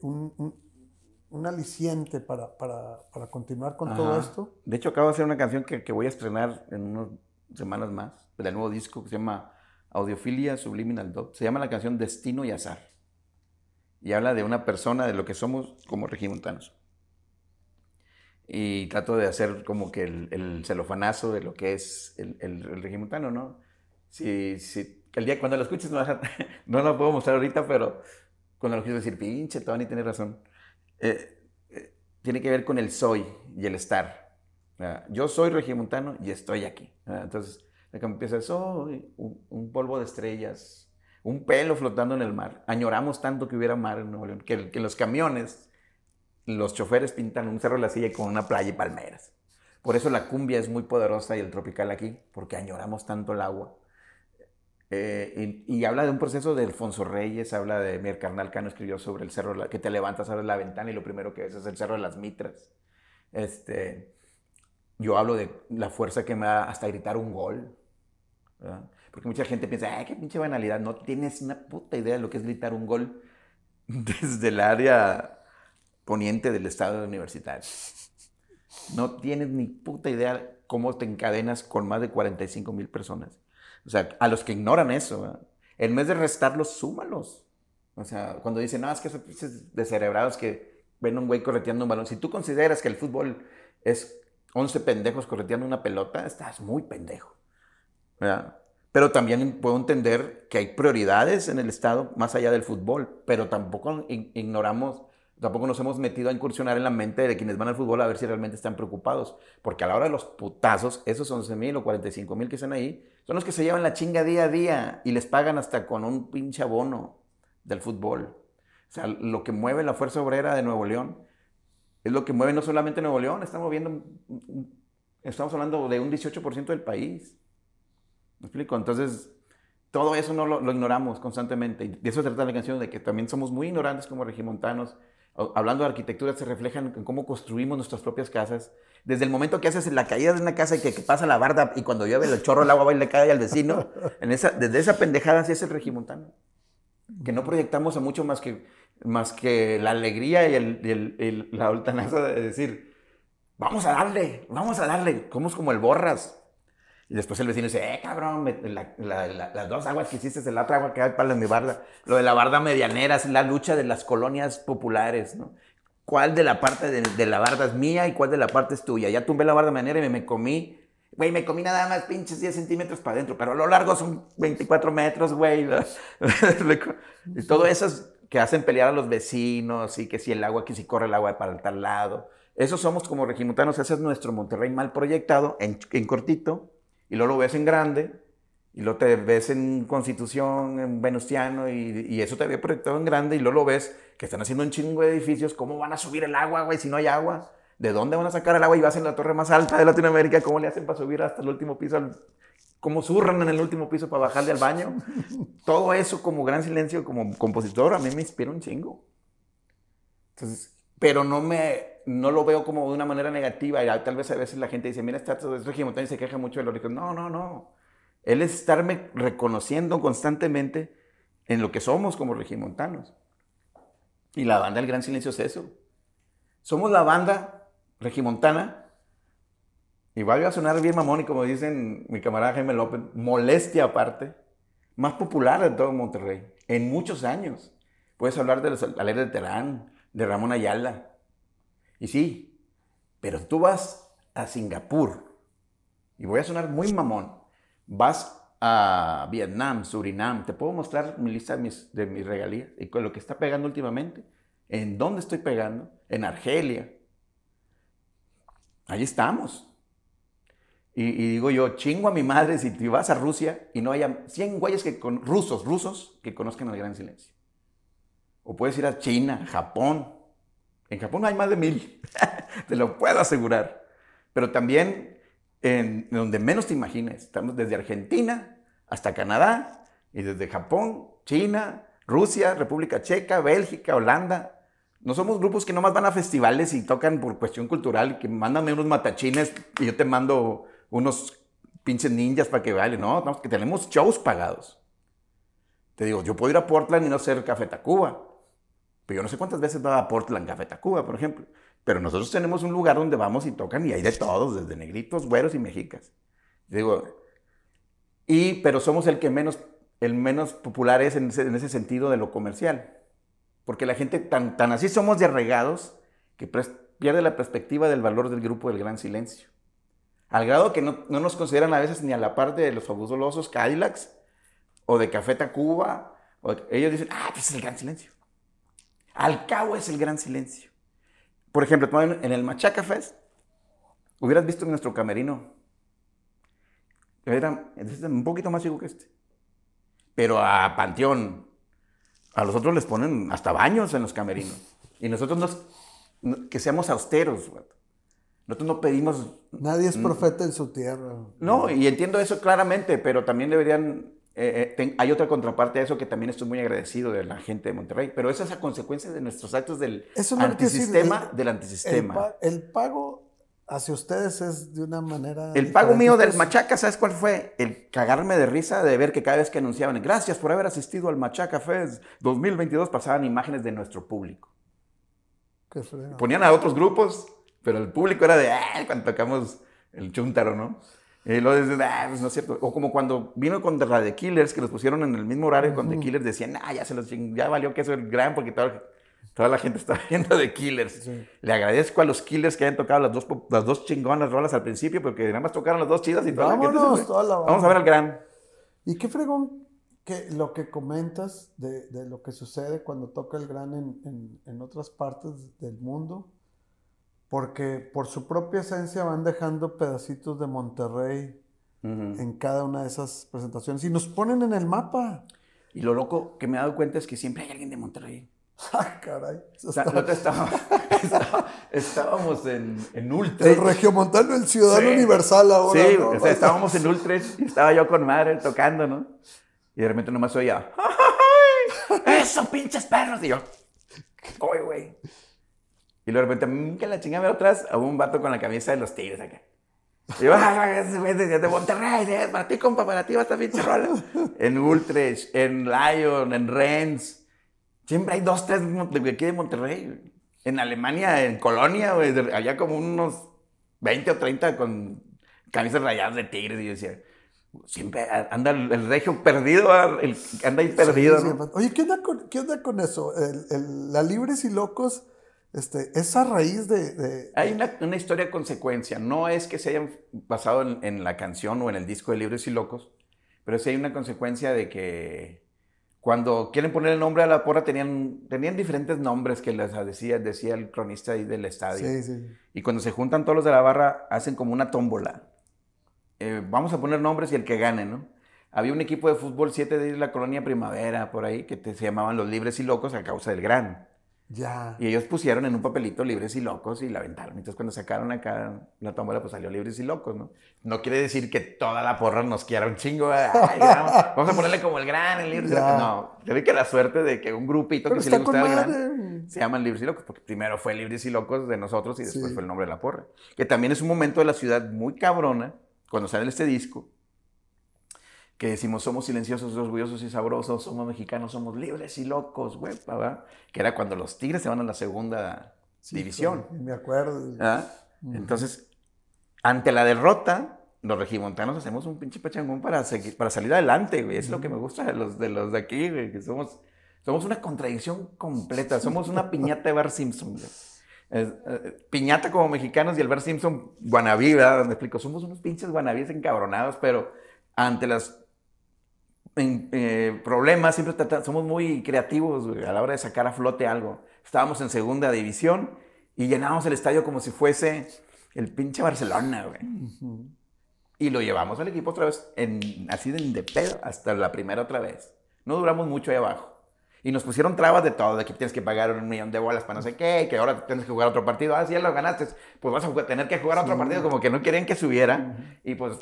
un aliciente para continuar con todo esto? De hecho, acabo de hacer una canción que voy a estrenar en unas semanas más, del nuevo disco que se llama Audiofilia Subliminal Dub. Se llama la canción Destino y Azar. Y habla de una persona, de lo que somos como regimontanos. Y trato de hacer como que el celofanazo de lo que es el regimontano, ¿no? Sí, el día cuando lo escuches no lo puedo mostrar ahorita, pero cuando lo quieres decir, pinche Tony, tienes razón. Tiene que ver con el soy y el estar. Yo soy regimontano y estoy aquí. Entonces, acá empieza, soy un polvo de estrellas, un pelo flotando en el mar. Añoramos tanto que hubiera mar en Nuevo León, que los camiones, los choferes pintan un cerro de la silla con una playa y palmeras. Por eso la cumbia es muy poderosa y el tropical aquí, porque añoramos tanto el agua. Y habla de un proceso de Alfonso Reyes, habla de mi carnal Cano escribió sobre el cerro, que te levantas, abres la ventana y lo primero que ves es el cerro de las mitras. Yo hablo de la fuerza que me da hasta gritar un gol, ¿verdad? Porque mucha gente piensa, ay, qué pinche banalidad, no tienes una puta idea de lo que es gritar un gol desde el área poniente del estado universitario. No tienes ni puta idea cómo te encadenas con más de 45,000 personas. O sea, a los que ignoran eso, ¿verdad? En vez de restarlos, súmalos. O sea, cuando dicen, no, es que son descerebrados que ven a un güey correteando un balón. Si tú consideras que el fútbol es 11 pendejos correteando una pelota, estás muy pendejo, ¿verdad? Pero también puedo entender que hay prioridades en el Estado más allá del fútbol, pero tampoco ignoramos, tampoco nos hemos metido a incursionar en la mente de quienes van al fútbol a ver si realmente están preocupados. Porque a la hora de los putazos, esos 11,000 o 45,000 que están ahí, son los que se llevan la chinga día a día y les pagan hasta con un pinche abono del fútbol. O sea, lo que mueve la fuerza obrera de Nuevo León es lo que mueve no solamente Nuevo León, estamos hablando de un 18% del país. ¿Me explico? Entonces, todo eso no lo ignoramos constantemente. Y de eso trata la canción, de que también somos muy ignorantes como regimontanos. Hablando de arquitectura, se reflejan en cómo construimos nuestras propias casas. Desde el momento que haces la caída de una casa y que pasa la barda y cuando llueve el chorro, el agua va y le cae al vecino, desde esa pendejada sí es el regimontano. Que no proyectamos a mucho más que la alegría y la holtanaza de decir, vamos a darle, como es como el Borras. Y después el vecino dice, cabrón, las dos aguas que hiciste, la otra agua que hay para mi barda. Lo de la barda medianera es la lucha de las colonias populares, ¿no? ¿Cuál de la parte de la barda es mía y cuál de la parte es tuya? Ya tumbé la barda medianera y me comí nada más pinches 10 centímetros para adentro, pero a lo largo son 24 metros, güey. Y todo eso es que hacen pelear a los vecinos y que si el agua, que si corre el agua para tal lado. Eso somos como regimontanos, ese es nuestro Monterrey mal proyectado, en cortito. Y luego lo ves en grande Y lo te ves en Constitución, en Venustiano, y eso te había proyectado en grande, y luego lo ves que están haciendo un chingo de edificios. ¿Cómo van a subir el agua, güey, si no hay agua? ¿De dónde van a sacar el agua? Y vas en la torre más alta de Latinoamérica. ¿Cómo le hacen para subir hasta el último piso? ¿Cómo zurran en el último piso para bajarle al baño? Todo eso, como Gran Silencio, como compositor, a mí me inspira un chingo. Entonces, pero no lo veo como de una manera negativa. Y tal vez a veces la gente dice, mira, este regimontano se queja mucho de los ricos. No, no, no. Él es estarme reconociendo constantemente en lo que somos como regimontanos. Y la banda El Gran Silencio es eso. Somos la banda regimontana. Igual iba a sonar bien mamón y, como dicen mi camarada Jaime López, molestia aparte, más popular de todo Monterrey, en muchos años. Puedes hablar de los Alegres de Terán, de Ramón Ayala. Y sí, pero tú vas a Singapur, y voy a sonar muy mamón, vas a Vietnam, Surinam, te puedo mostrar mi lista de mis regalías y con lo que está pegando últimamente, en dónde estoy pegando, en Argelia. Ahí estamos. Y digo yo, chingo a mi madre si te vas a Rusia y no haya 100 güeyes rusos que conozcan El Gran Silencio. O puedes ir a China, Japón. En Japón hay más de 1000, te lo puedo asegurar. Pero también en donde menos te imagines. Estamos desde Argentina hasta Canadá, y desde Japón, China, Rusia, República Checa, Bélgica, Holanda. No somos grupos que nomás van a festivales y tocan por cuestión cultural, que mándame unos matachines y yo te mando unos pinches ninjas para que bailen. No, que tenemos shows pagados. Te digo, yo puedo ir a Portland y no hacer Café Tacuba, pero yo no sé cuántas veces va a Portland Café Tacuba, por ejemplo. Pero nosotros tenemos un lugar donde vamos y tocan, y hay de todos, desde negritos, güeros y mexicas. Digo, pero somos el menos popular es en ese sentido de lo comercial. Porque la gente, tan así somos de arregados, que pierde la perspectiva del valor del grupo del Gran Silencio. Al grado que no nos consideran a veces ni a la par de los fabulosos Cadillacs, o de Café Tacuba. Ellos dicen, pues es El Gran Silencio. Al cabo es El Gran Silencio. Por ejemplo, en el Machaca Fest, hubieras visto en nuestro camerino. Era un poquito más chico que este. Pero a Panteón, a los otros les ponen hasta baños en los camerinos. Y nosotros que seamos austeros, güey. Nosotros no pedimos... Nadie es profeta en su tierra. No, y entiendo eso claramente, pero también deberían... hay otra contraparte a eso que también estoy muy agradecido de la gente de Monterrey, pero esa es la consecuencia de nuestros actos del antisistema. El pago hacia ustedes es de una manera... El pago mío del Machaca, ¿sabes cuál fue? El cagarme de risa de ver que cada vez que anunciaban gracias por haber asistido al Machaca Fest 2022 pasaban imágenes de nuestro público. Qué frío. Ponían a otros grupos, pero el público era de cuando tocamos el chúntaro, ¿no? Y luego dices, pues no es cierto. O como cuando vino contra la de Killers, que los pusieron en el mismo horario, con The Killers decían, ya valió que eso es gran, porque toda la gente está viendo The Killers. Sí. Le agradezco a los Killers que hayan tocado las dos chingonas rolas al principio, porque nada más tocaron las dos chidas y toda la gente vamos a ver al gran. Y qué fregón que lo que comentas de lo que sucede cuando toca el gran en otras partes del mundo. Porque por su propia esencia van dejando pedacitos de Monterrey en cada una de esas presentaciones. Y nos ponen en el mapa. Y lo loco que me he dado cuenta es que siempre hay alguien de Monterrey. ¡Ah, caray! Estábamos en Ultres. El regiomontano, el ciudadano universal ahora. Sí, ¿no? Estábamos en Ultres y estaba yo con madre tocando, ¿no? Y de repente nomás oía, ¡eso, pinches perros! Y yo, ¡oye, güey! Y de repente, que la chingada, atrás a un vato con la camisa de los Tigres acá. Y yo, de Monterrey, para ti, compa, para ti va a estar pinche rola. En Utrecht, en Lyon, en Rennes. Siempre hay 2, 3 de aquí de Monterrey. En Alemania, en Colonia, güey, había como unos 20 o 30 con camisas rayadas de Tigres. Y yo decía, siempre anda el regio perdido, anda ahí perdido. Sí, ¿no? Sí. Oye, ¿qué onda con eso? La Libres y Locos... esa raíz de... Hay una historia de consecuencia. No es que se hayan basado en la canción o en el disco de Libres y Locos, pero sí hay una consecuencia de que cuando quieren poner el nombre a la porra tenían diferentes nombres que les decía el cronista ahí del estadio. Sí, sí. Y cuando se juntan todos los de la barra hacen como una tómbola. Vamos a poner nombres y el que gane, ¿no? Había un equipo de fútbol 7 de la Colonia Primavera, por ahí, que se llamaban Los Libres y Locos a causa del Gran. Ya. Y ellos pusieron en un papelito Libres y Locos y la aventaron. Entonces, cuando sacaron acá la tómbola, pues salió Libres y Locos, ¿no? No quiere decir que toda la porra nos quiera un chingo. Ay, vamos a ponerle como el Gran, el Libres y Locos. No, creo que la suerte de que un grupito que sí le gustaba el Gran se llaman Libres y Locos, porque primero fue Libres y Locos de nosotros y después fue el nombre de la porra. Que también es un momento de la ciudad muy cabrona, cuando sale este disco, que decimos, somos silenciosos, orgullosos y sabrosos, somos mexicanos, somos libres y locos, güey, ¿verdad? Que era cuando los Tigres se van a la segunda división. Me acuerdo. Entonces, ante la derrota, los regimontanos hacemos un pinche pachangón para salir adelante, güey. Es lo que me gusta de los de aquí, güey, que somos una contradicción completa. Somos una piñata de Bart Simpson, güey. Piñata como mexicanos y el Bart Simpson guanabí, ¿verdad? Me explico, somos unos pinches guanabíes encabronados, pero ante las problemas, siempre somos muy creativos, güey, a la hora de sacar a flote algo. Estábamos en segunda división y llenábamos el estadio como si fuese el pinche Barcelona, güey. Y lo llevamos al equipo otra vez, así de pedo, hasta la primera otra vez. No duramos mucho ahí abajo. Y nos pusieron trabas de todo, de que tienes que pagar $1,000,000 para no sé qué, que ahora tienes que jugar otro partido. Ah, si ya lo ganaste, pues vas a tener que jugar otro partido, como que no querían que subiera. Y pues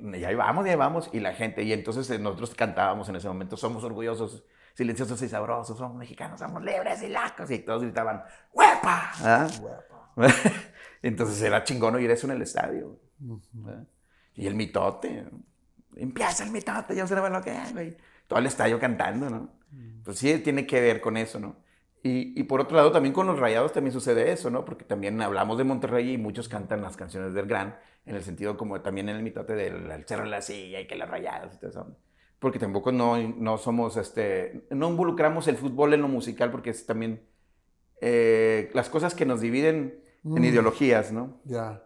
ya íbamos, y la gente, y entonces nosotros cantábamos en ese momento, somos orgullosos, silenciosos y sabrosos, somos mexicanos, somos libres y lacos, y todos gritaban, ¡huepa! ¿Ah? ¡Huepa! Entonces era chingón oír eso en el estadio. Y el mitote, empieza el mitote, ya no se ve lo que es, güey. Todo el estadio cantando, ¿no? Pues sí, tiene que ver con eso, ¿no? Y por otro lado, también con los Rayados también sucede eso, ¿no? Porque también hablamos de Monterrey y muchos cantan las canciones del Gran, en el sentido como también en el mitote del cerro de la silla y que las Rayadas y todo eso. Porque tampoco no involucramos el fútbol en lo musical, porque es también las cosas que nos dividen en ideologías, ¿no? Ya. Yeah.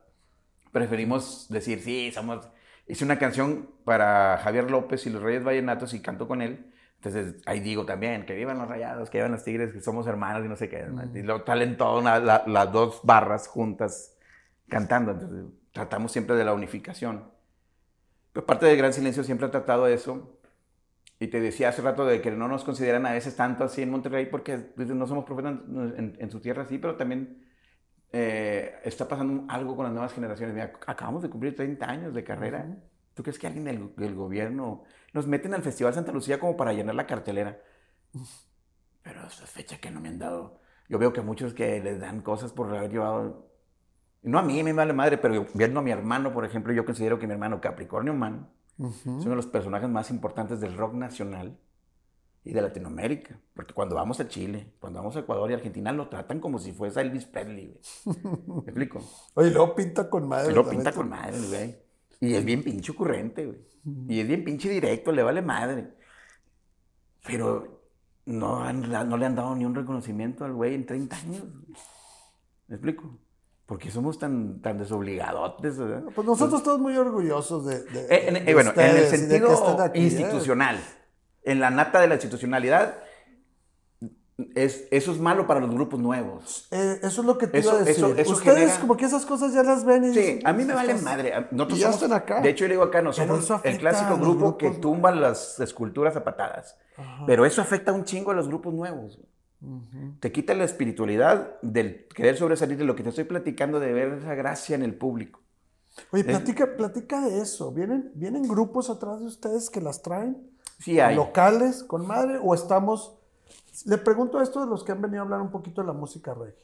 Preferimos decir, sí, somos... Hice una canción para Javier López y los Reyes Vallenatos y canto con él. Entonces, ahí digo también, que vivan los Rayados, que vivan los Tigres, que somos hermanos y no sé qué. Y lo salen todas las dos barras juntas cantando. Entonces, tratamos siempre de la unificación. Pero parte del Gran Silencio siempre ha tratado eso. Y te decía hace rato de que no nos consideran a veces tanto así en Monterrey porque no somos profetas en su tierra, sí, pero también está pasando algo con las nuevas generaciones. Mira, acabamos de cumplir 30 años de carrera. ¿Tú crees que alguien del gobierno nos meten al Festival Santa Lucía como para llenar la cartelera? Pero esa fecha que no me han dado. Yo veo que muchos que les dan cosas por haber llevado... No a mí, me vale madre, pero viendo a mi hermano, por ejemplo, yo considero que mi hermano Capricornio Man es uno de los personajes más importantes del rock nacional y de Latinoamérica. Porque cuando vamos a Chile, cuando vamos a Ecuador y Argentina, lo tratan como si fuese Elvis Presley, güey. ¿Me explico? Oye, luego pinta con madre. Luego pinta con madre, güey. Y es bien pinche ocurrente, güey. Y es bien pinche directo, le vale madre. Pero no le han dado ni un reconocimiento al güey en 30 años. ¿Me explico? ¿Por qué somos tan desobligadotes? ¿Verdad? Pues nosotros todos muy orgullosos de bueno, ustedes, en el sentido aquí, institucional. En la nata de la institucionalidad, eso es malo para los grupos nuevos. Eso es lo que te iba a decir. Ustedes genera... como que esas cosas ya las ven y... Sí, a mí me valen madre. Nosotros ya están acá. De hecho, yo le digo acá, nosotros somos el clásico grupo que tumba las esculturas a patadas. Ajá. Pero eso afecta un chingo a los grupos nuevos. Te quita la espiritualidad del querer sobresalir de lo que te estoy platicando, de ver esa gracia en el público. Oye, platica de eso. ¿Vienen grupos atrás de ustedes que las traen? Sí hay. ¿Locales, con madre? ¿O estamos...? Le pregunto a esto de los que han venido a hablar un poquito de la música reggae.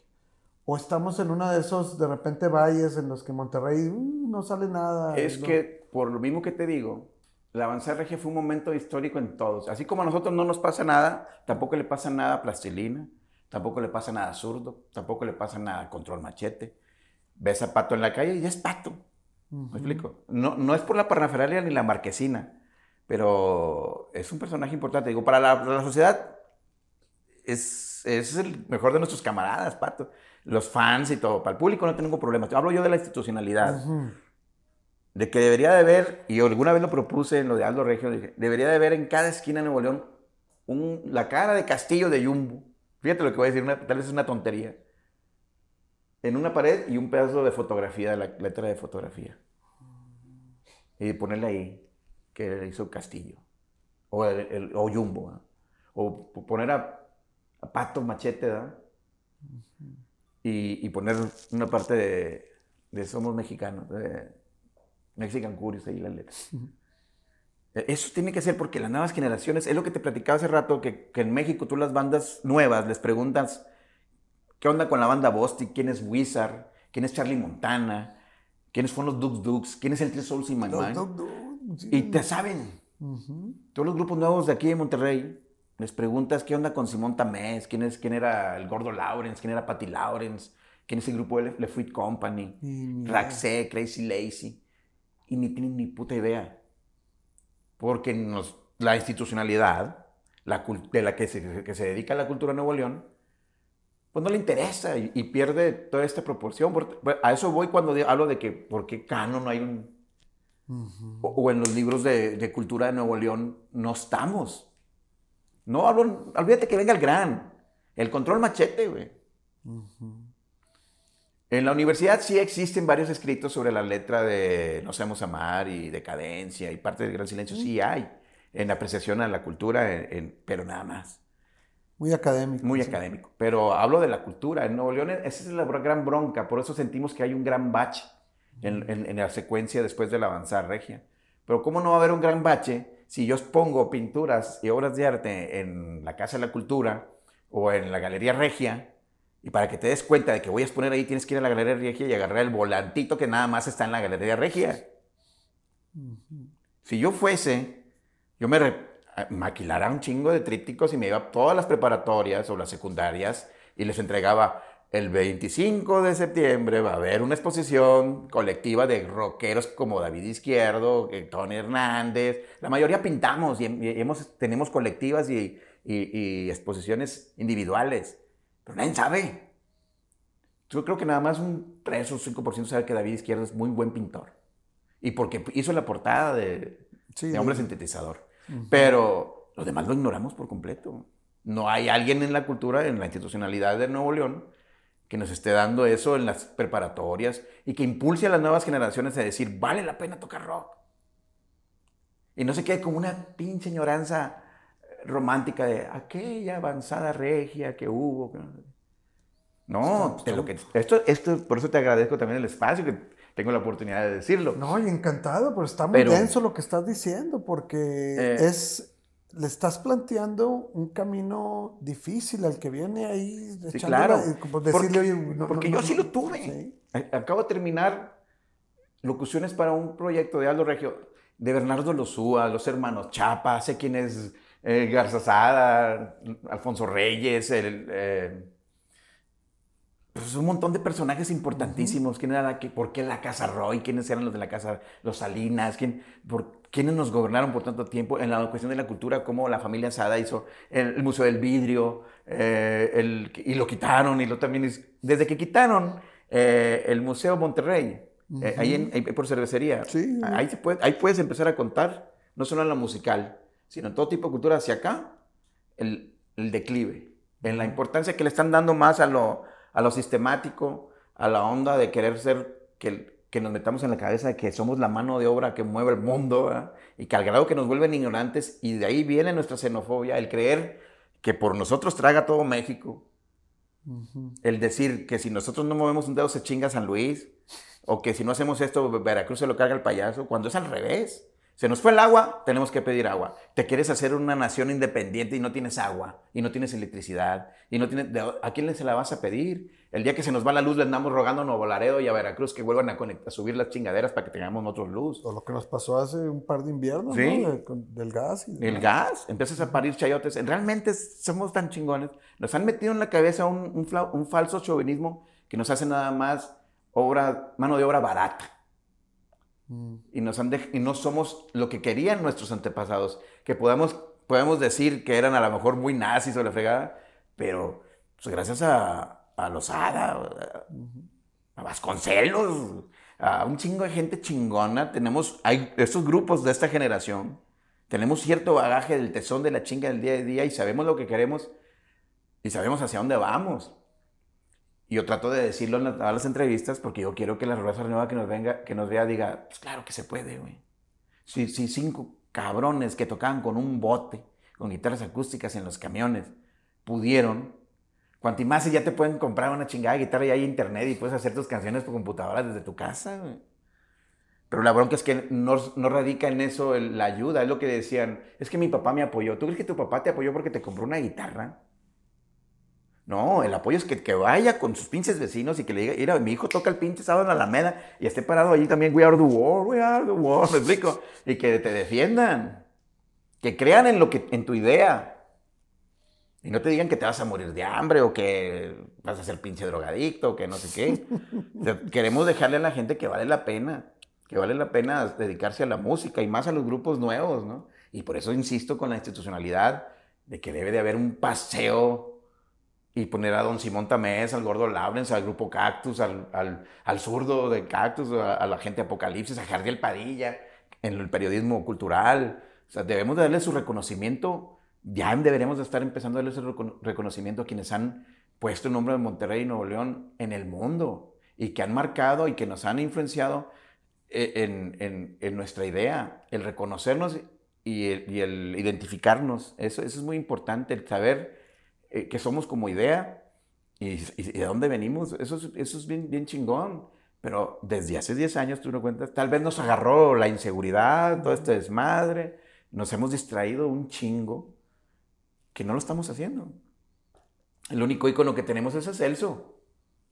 ¿O estamos en uno de esos, de repente, valles en los que Monterrey no sale nada? Es ¿no? que, por lo mismo que te digo, la avanzada reggae fue un momento histórico en todos. Así como a nosotros no nos pasa nada, tampoco le pasa nada a Plastilina, tampoco le pasa nada a Zurdo, tampoco le pasa nada a Control Machete. Ves a Pato en la calle y ya es Pato. ¿Me explico? No es por la parnaferalia ni la marquesina, pero es un personaje importante. Digo, para la sociedad... Es el mejor de nuestros camaradas, Pato. Los fans y todo. Para el público no tengo problema. Hablo yo de la institucionalidad. De que debería de haber, y alguna vez lo propuse en lo de Aldo Regio, dije, debería de haber en cada esquina de Nuevo León la cara de Castillo de Jumbo. Fíjate lo que voy a decir, tal vez es una tontería. En una pared y un pedazo de fotografía, de la letra de fotografía. Y ponerla ahí. que hizo Castillo, o Jumbo, ¿verdad? O poner a Pato Machete, ¿verdad? Uh-huh. Y poner una parte de Somos Mexicanos, de Mexican Curious, ahí la letra. Uh-huh. Eso tiene que ser porque las nuevas generaciones, es lo que te platicaba hace rato, que en México tú las bandas nuevas les preguntas qué onda con la banda Bostic, quién es Wizard, quién es Charlie Montana, quiénes fueron los Dukes Dukes, quién es el Three Souls in My Mind. Y te saben. Uh-huh. Todos los grupos nuevos de aquí de Monterrey les preguntas qué onda con Simón Tamés, quién era el Gordo Lawrence, quién era Patty Lawrence, quién es el grupo de Le Fruit Company, Raxé, Crazy Lazy. Y ni tienen ni puta idea. Porque la institucionalidad de la que se dedica a la cultura de Nuevo León, pues no le interesa y pierde toda esta proporción. A eso voy cuando hablo de que por qué Cano no hay un... Uh-huh. O en los libros de cultura de Nuevo León no estamos. No, olvídate que venga el gran. El Control Machete, güey. Uh-huh. En la universidad sí existen varios escritos sobre la letra de Nos hemos amar y Decadencia y parte del Gran Silencio. Sí hay, en apreciación a la cultura, pero nada más. Muy académico. Muy académico. Pero hablo de la cultura. En Nuevo León esa es la gran bronca. Por eso sentimos que hay un gran bache en la secuencia después de la avanzada regia. Pero ¿cómo no va a haber un gran bache si yo pongo pinturas y obras de arte en la Casa de la Cultura o en la Galería Regia? Y para que te des cuenta de que voy a exponer ahí, tienes que ir a la Galería Regia y agarrar el volantito que nada más está en la Galería Regia. Uh-huh. Si yo fuese, yo me maquilara un chingo de trípticos y me iba a todas las preparatorias o las secundarias y les entregaba el 25 de septiembre va a haber una exposición colectiva de rockeros como David Izquierdo, Tony Hernández. La mayoría pintamos y tenemos colectivas y exposiciones individuales. Pero nadie sabe. Yo creo que nada más un 3 o 5% sabe que David Izquierdo es muy buen pintor. Y porque hizo la portada de Hombre Sintetizador. Uh-huh. Pero los demás lo ignoramos por completo. No hay alguien en la cultura, en la institucionalidad de Nuevo León, que nos esté dando eso en las preparatorias y que impulse a las nuevas generaciones a decir, vale la pena tocar rock. Y no se quede como una pinche ignorancia romántica de aquella avanzada regia que hubo. No, por eso te agradezco también el espacio, que tengo la oportunidad de decirlo. No, y encantado, pero está muy denso lo que estás diciendo, porque le estás planteando un camino difícil al que viene ahí. Sí, claro. Yo sí lo tuve. ¿Sí? Acabo de terminar locuciones para un proyecto de Aldo Regio, de Bernardo Losúa, los hermanos Chapa, sé quién es Garzazada, Alfonso Reyes, pues un montón de personajes importantísimos. Uh-huh. ¿Quién era por qué la Casa Roy? ¿Quiénes eran los de la Casa, los Salinas? ¿Quiénes nos gobernaron por tanto tiempo? En la cuestión de la cultura, como la familia Sada hizo el Museo del Vidrio, y lo quitaron, y lo también hizo. Desde que quitaron el Museo Monterrey, uh-huh, ahí por cervecería, sí, ahí puedes empezar a contar, no solo en la musical, sino en todo tipo de cultura hacia acá, el declive, en la importancia que le están dando más a lo sistemático, a la onda de querer ser, que nos metamos en la cabeza de que somos la mano de obra que mueve el mundo, ¿verdad? Y que al grado que nos vuelven ignorantes, y de ahí viene nuestra xenofobia, el creer que por nosotros traga todo México, uh-huh, el decir que si nosotros no movemos un dedo se chinga San Luis, o que si no hacemos esto Veracruz se lo carga el payaso, cuando es al revés. Se nos fue el agua, tenemos que pedir agua. Te quieres hacer una nación independiente y no tienes agua, y no tienes electricidad, y no tienes... ¿A quién se la vas a pedir? El día que se nos va la luz, le andamos rogando a Nuevo Laredo y a Veracruz que vuelvan a subir las chingaderas para que tengamos nosotros luz. O lo que nos pasó hace un par de inviernos, sí, ¿no? Del gas. El gas. Empiezas a parir chayotes. Realmente somos tan chingones. Nos han metido en la cabeza un falso chauvinismo que nos hace nada más mano de obra barata. Y no somos lo que querían nuestros antepasados, que podemos decir que eran a lo mejor muy nazis o la fregada, pero pues, gracias a Lozada, a Vasconcelos, a un chingo de gente chingona, hay estos grupos de esta generación, tenemos cierto bagaje del tesón de la chinga del día a día y sabemos lo que queremos y sabemos hacia dónde vamos. Y yo trato de decirlo en las entrevistas porque yo quiero que la raza nueva que nos vea diga, pues claro que se puede, güey. Si 5 cabrones que tocaban con un bote, con guitarras acústicas en los camiones, pudieron. Cuanto más ya te pueden comprar una chingada guitarra y hay internet y puedes hacer tus canciones por computadora desde tu casa. Pero la bronca es que no radica en eso la ayuda. Es lo que decían, es que mi papá me apoyó. ¿Tú crees que tu papá te apoyó porque te compró una guitarra? No, el apoyo es que vaya con sus pinches vecinos y que le diga, mira, mi hijo toca el pinche sábado en la Alameda y esté parado allí también, we are the war, ¿me explico? Y que te defiendan, que crean en tu idea. Y no te digan que te vas a morir de hambre o que vas a ser pinche drogadicto o que no sé qué. O sea, queremos dejarle a la gente que vale la pena dedicarse a la música y más a los grupos nuevos, ¿no? Y por eso insisto con la institucionalidad de que debe de haber un paseo y poner a Don Simón Tamés, al Gordo Lawrence, al Grupo Cactus, al zurdo de Cactus, a la gente de Apocalipsis, a Jardiel Padilla, en el periodismo cultural. O sea, debemos de darle su reconocimiento. Ya deberíamos de estar empezando a darles el reconocimiento a quienes han puesto el nombre de Monterrey y Nuevo León en el mundo y que han marcado y que nos han influenciado en nuestra idea, el reconocernos y el identificarnos. Eso es muy importante, el saber que somos como idea y de dónde venimos. Eso es bien, bien chingón. Pero desde hace 10 años, tú no cuentas, tal vez nos agarró la inseguridad, todo este desmadre, nos hemos distraído un chingo, que no lo estamos haciendo. El único ícono que tenemos es a Celso.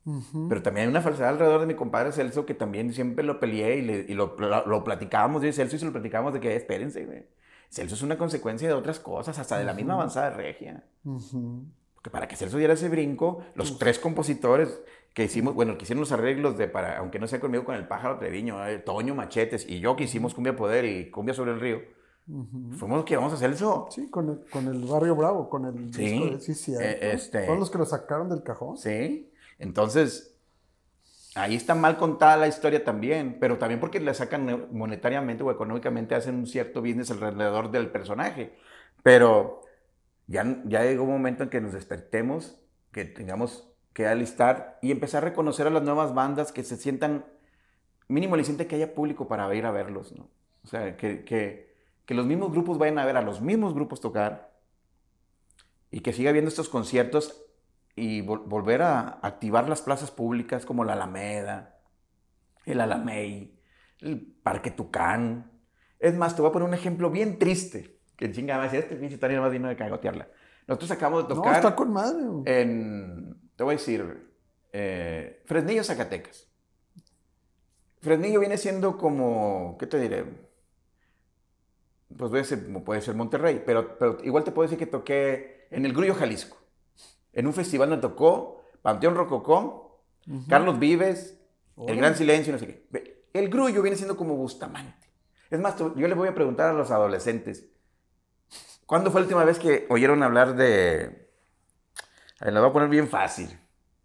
Uh-huh. Pero también hay una falsedad alrededor de mi compadre Celso que también siempre lo peleé y lo platicábamos. Yo y Celso y se lo platicábamos de que espérense, güey. Celso es una consecuencia de otras cosas, hasta de la misma avanzada regia. Uh-huh. Porque para que Celso diera ese brinco, los tres compositores que hicimos, bueno, que hicieron los arreglos de para, aunque no sea conmigo, con el pájaro Treviño, Toño Machetes y yo que hicimos Cumbia Poder y Cumbia sobre el Río. Uh-huh. Fuimos los que íbamos a hacer eso. Sí, con el Barrio Bravo, con el disco de Ciciar, todos los que lo sacaron del cajón. Sí, entonces ahí está mal contada la historia también, pero también porque le sacan monetariamente o económicamente, hacen un cierto business alrededor del personaje. Pero ya llegó un momento en que nos despertemos, que tengamos que alistar y empezar a reconocer a las nuevas bandas que se sientan, mínimo le siente que haya público para ir a verlos, ¿no? O sea, que los mismos grupos vayan a ver a los mismos grupos tocar y que siga habiendo estos conciertos y volver a activar las plazas públicas como la Alameda, el Alamey, el Parque Tucán. Es más, te voy a poner un ejemplo bien triste. Que chingada, si este pinche Tony nomás vino de cagotearla. Nosotros acabamos de tocar... No, está con madre. Te voy a decir, Fresnillo, Zacatecas. Fresnillo viene siendo como, ¿qué te diré? Pues puede ser Monterrey, pero igual te puedo decir que toqué en el Grullo, Jalisco. En un festival me tocó Panteón Rococó, uh-huh, Carlos Vives, El Gran Silencio, no sé qué. El Grullo viene siendo como Bustamante. Es más, yo les voy a preguntar a los adolescentes, ¿cuándo fue la última vez que oyeron hablar de... A ver, lo voy a poner bien fácil.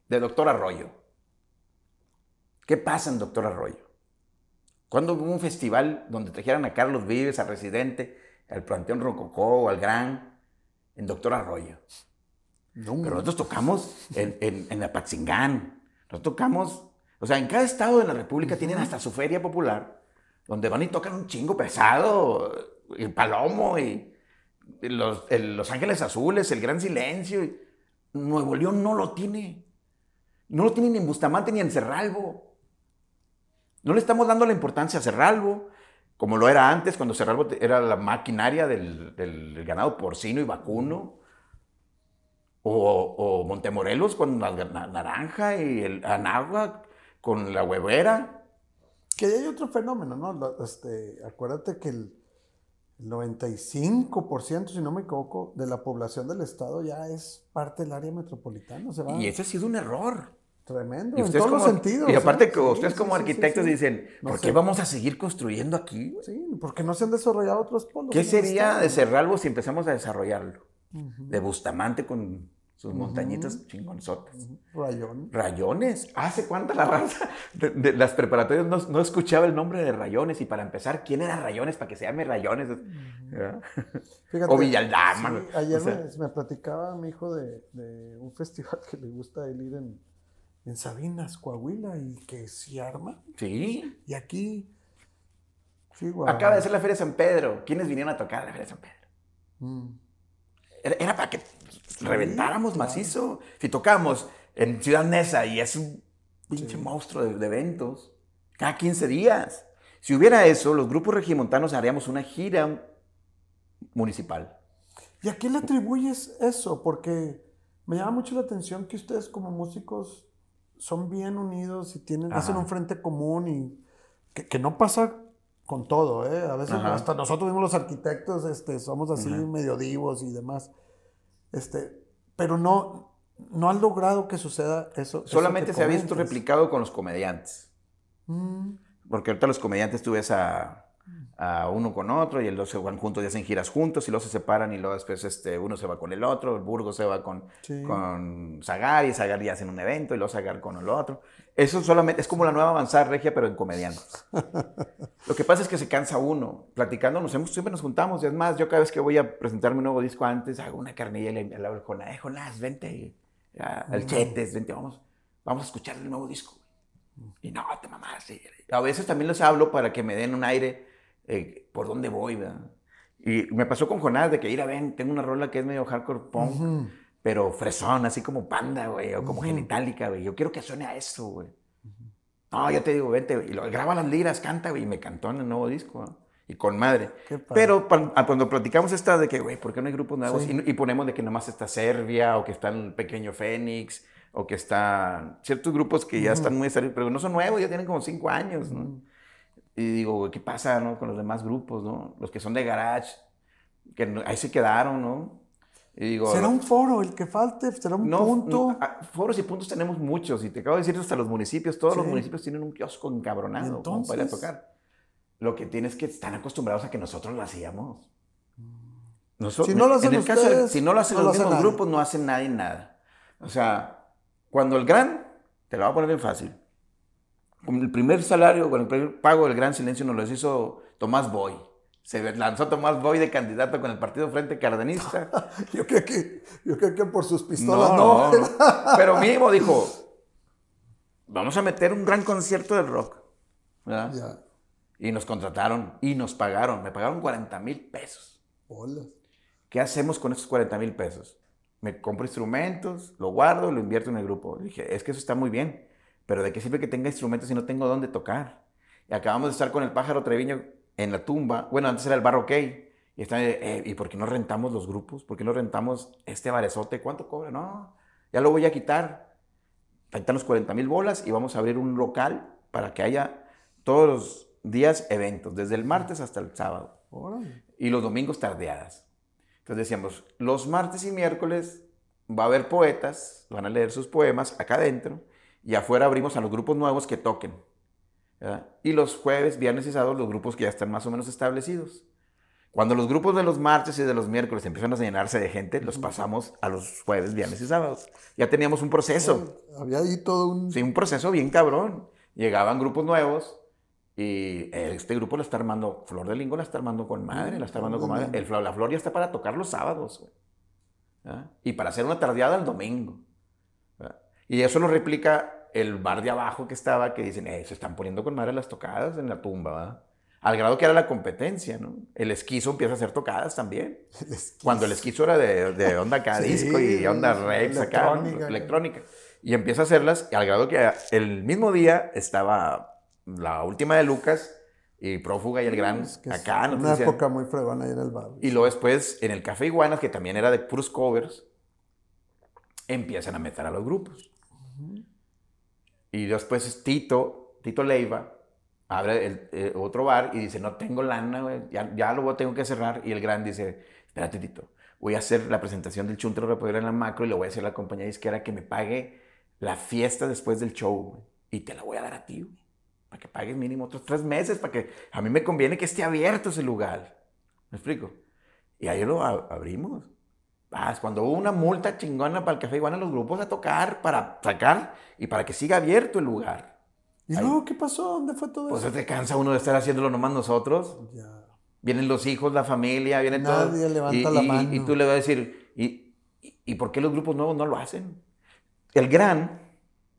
De Doctor Arroyo. ¿Qué pasa en Doctor Arroyo? ¿Cuándo hubo un festival donde trajeran a Carlos Vives, a Residente, al Panteón Rococó o al Gran, en Doctor Arroyo? No, pero nosotros tocamos en Apatzingán, nosotros tocamos, o sea, en cada estado de la República, uh-huh, tienen hasta su feria popular, donde van y tocan un chingo pesado, el Palomo y los Ángeles Azules, el Gran Silencio. Y Nuevo León no lo tiene ni en Bustamante ni en Cerralbo. No le estamos dando la importancia a Cerralbo, como lo era antes, cuando Cerralbo era la maquinaria del ganado porcino y vacuno. O Montemorelos con la naranja y el Anáhuac con la huevera. Que hay otro fenómeno, ¿no? Acuérdate que el 95%, si no me equivoco, de la población del estado ya es parte del área metropolitana. Y ese ha sido un error. Tremendo, en todos los sentidos. Y aparte, que ustedes como arquitectos dicen, ¿por qué vamos a seguir construyendo aquí? Sí, porque no se han desarrollado otros polos. ¿Qué sería de Cerralbo si empezamos a desarrollarlo? De Bustamante con sus montañitas chingonzotas. Rayones. Rayones. ¿Hace cuánta la raza de las preparatorias no escuchaba el nombre de Rayones? Y para empezar, ¿quién era Rayones para que se llame Rayones? Fíjate, o Villaldama. Sí, ayer me platicaba mi hijo de un festival que le gusta él ir en Sabinas, Coahuila, y que se arma. Sí. Y aquí Sí, wow. Acaba de ser la Feria de San Pedro. ¿Quiénes vinieron a tocar a la Feria de San Pedro? Era para que reventáramos macizo. Si tocamos en Ciudad Neza y es un pinche monstruo de eventos, cada 15 días. Si hubiera eso, los grupos regimontanos haríamos una gira municipal. ¿Y a qué le atribuyes eso? Porque me llama mucho la atención que ustedes como músicos son bien unidos y tienen, hacen un frente común y que no pasa con todo, ¿eh? A veces hasta nosotros mismos los arquitectos somos así medio divos y demás. Pero no han logrado que suceda eso. Solamente eso se ha visto replicado con los comediantes. Porque ahorita los comediantes tú ves a uno con otro y los se van juntos y hacen giras juntos y luego se separan y luego después uno se va con el otro, el Burgo se va con Zagar y Zagar ya hacen un evento y luego Zagar con el otro. Eso solamente es como la nueva avanzada regia pero en comediantes. Lo que pasa es que se cansa uno, platicando siempre nos juntamos y es más, yo cada vez que voy a presentar mi nuevo disco antes hago una carnilla y le hablo con Jonás, vente al Chetes, vente, vamos a escuchar el nuevo disco. Y no, te mamás. A veces también les hablo para que me den un aire por dónde voy, ¿verdad? Y me pasó con Jonás de que tengo una rola que es medio hardcore punk, pero fresón, así como Panda, güey, o como Genitalica, güey. Yo quiero que suene a eso, güey. No, yo te digo, vente, güey. Y graba las liras, canta, güey. Y me cantó en el nuevo disco, ¿no? Y con madre. Pero cuando platicamos esta de que, güey, ¿por qué no hay grupos nuevos? Sí. Y ponemos de que nomás está Serbia, o que está el Pequeño Fénix, o que están ciertos grupos que ya están muy salidos, pero no son nuevos, ya tienen como 5 años, ¿no? Y digo, ¿qué pasa, no? Con los demás grupos, ¿no? Los que son de garage, que ahí se quedaron, ¿no? Y digo, ¿será un foro el que falte? ¿Será un punto? No, foros y puntos tenemos muchos, y te acabo de decir hasta los municipios, todos los municipios tienen un kiosco encabronado como para ir a tocar. Lo que tienes es que están acostumbrados a que nosotros lo hacíamos. Si no lo hacen ustedes, si no lo hacen los mismos grupos, no hacen nadie nada. O sea, cuando el Gran, te lo voy a poner bien fácil, con el primer salario, con el primer pago del Gran Silencio nos lo hizo Tomás Boy. Se lanzó Tomás Boy de candidato con el partido Frente Cardenista. yo creo que por sus pistolas no. Pero mínimo dijo, vamos a meter un gran concierto del rock. ¿Verdad? Yeah. Y nos contrataron y nos pagaron. Me pagaron 40,000 pesos. Hola. ¿Qué hacemos con esos 40,000 pesos? Me compro instrumentos, lo guardo, lo invierto en el grupo. Dije, es que eso está muy bien, pero ¿de qué sirve que tenga instrumentos si no tengo dónde tocar? Y acabamos de estar con el Pájaro Treviño en la tumba. Bueno, antes era el Bar OK. Y están, ¿y por qué no rentamos los grupos? ¿Por qué no rentamos este barezote? ¿Cuánto cobra? No, ya lo voy a quitar. Faltan los 40,000 bolas y vamos a abrir un local para que haya todos los días eventos, desde el martes hasta el sábado. Y los domingos tardeadas. Entonces decíamos, los martes y miércoles va a haber poetas, van a leer sus poemas acá adentro y afuera abrimos a los grupos nuevos que toquen, ¿verdad? Y los jueves, viernes y sábados los grupos que ya están más o menos establecidos. Cuando los grupos de los martes y de los miércoles empiezan a llenarse de gente, los pasamos a los jueves, viernes y sábados. Ya teníamos un proceso. Había ahí todo un... Sí, un proceso bien cabrón. Llegaban grupos nuevos. Y este grupo la está armando, Flor de Lingo la está armando con madre, la Flor ya está para tocar los sábados, güey. Y para hacer una tardeada el domingo, ¿verdad? Y eso lo replica el bar de abajo que estaba, que dicen, se están poniendo con madre las tocadas en la tumba, ¿verdad? Al grado que era la competencia, ¿no? El Esquizo empieza a hacer tocadas también. Cuando el Esquizo era de onda acá, disco y onda rex acá, electrónica. Y empieza a hacerlas, y al grado que el mismo día estaba... La última de Lucas y Prófuga y el Gran acá. Una época muy fregona ahí en el bar. Y luego después, en el Café Iguanas, que también era de puros covers, empiezan a meter a los grupos. Y después Tito Leiva, abre otro bar y dice, no tengo lana, güey, ya lo tengo que cerrar. Y el Gran dice, espérate, Tito, voy a hacer la presentación del Chúntaro Repoder en la Macro y le voy a hacer a la compañía disquera que me pague la fiesta después del show, güey, y te la voy a dar a ti, güey, para que pagues mínimo otros 3 meses, para que a mí me conviene que esté abierto ese lugar. ¿Me explico? Y ahí lo abrimos. Cuando hubo una multa chingona para el Café Iguana, los grupos a tocar, para sacar y para que siga abierto el lugar. ¿Y luego qué pasó? ¿Dónde fue todo eso? Pues se cansa uno de estar haciéndolo nomás nosotros. Ya. Vienen los hijos, la familia, vienen todos. Nadie levanta la mano. Y tú le vas a decir, ¿y por qué los grupos nuevos no lo hacen? El Gran...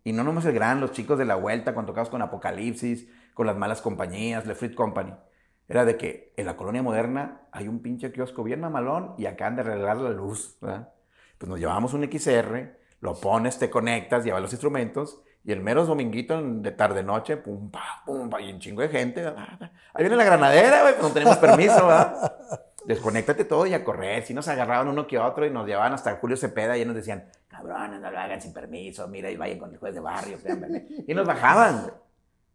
Y no nomás el Gran, los chicos de la vuelta, cuando tocamos con Apocalipsis, con las malas compañías, The Fruit Company. era de que en la colonia moderna hay un pinche kiosco bien mamalón y acaban de arreglar la luz, ¿verdad? Pues nos llevamos un XR, lo pones, te conectas, llevas los instrumentos y el mero dominguito de tarde-noche, pum, pa, y un chingo de gente. ¿Verdad? Ahí viene la granadera, güey, pues no tenemos permiso, ¿verdad? Desconéctate todo y a correr. Si nos agarraban uno que otro y nos llevaban hasta Julio Cepeda y nos decían, cabrones, no lo hagan sin permiso, mira y vayan con el juez de barrio. Y nos bajaban,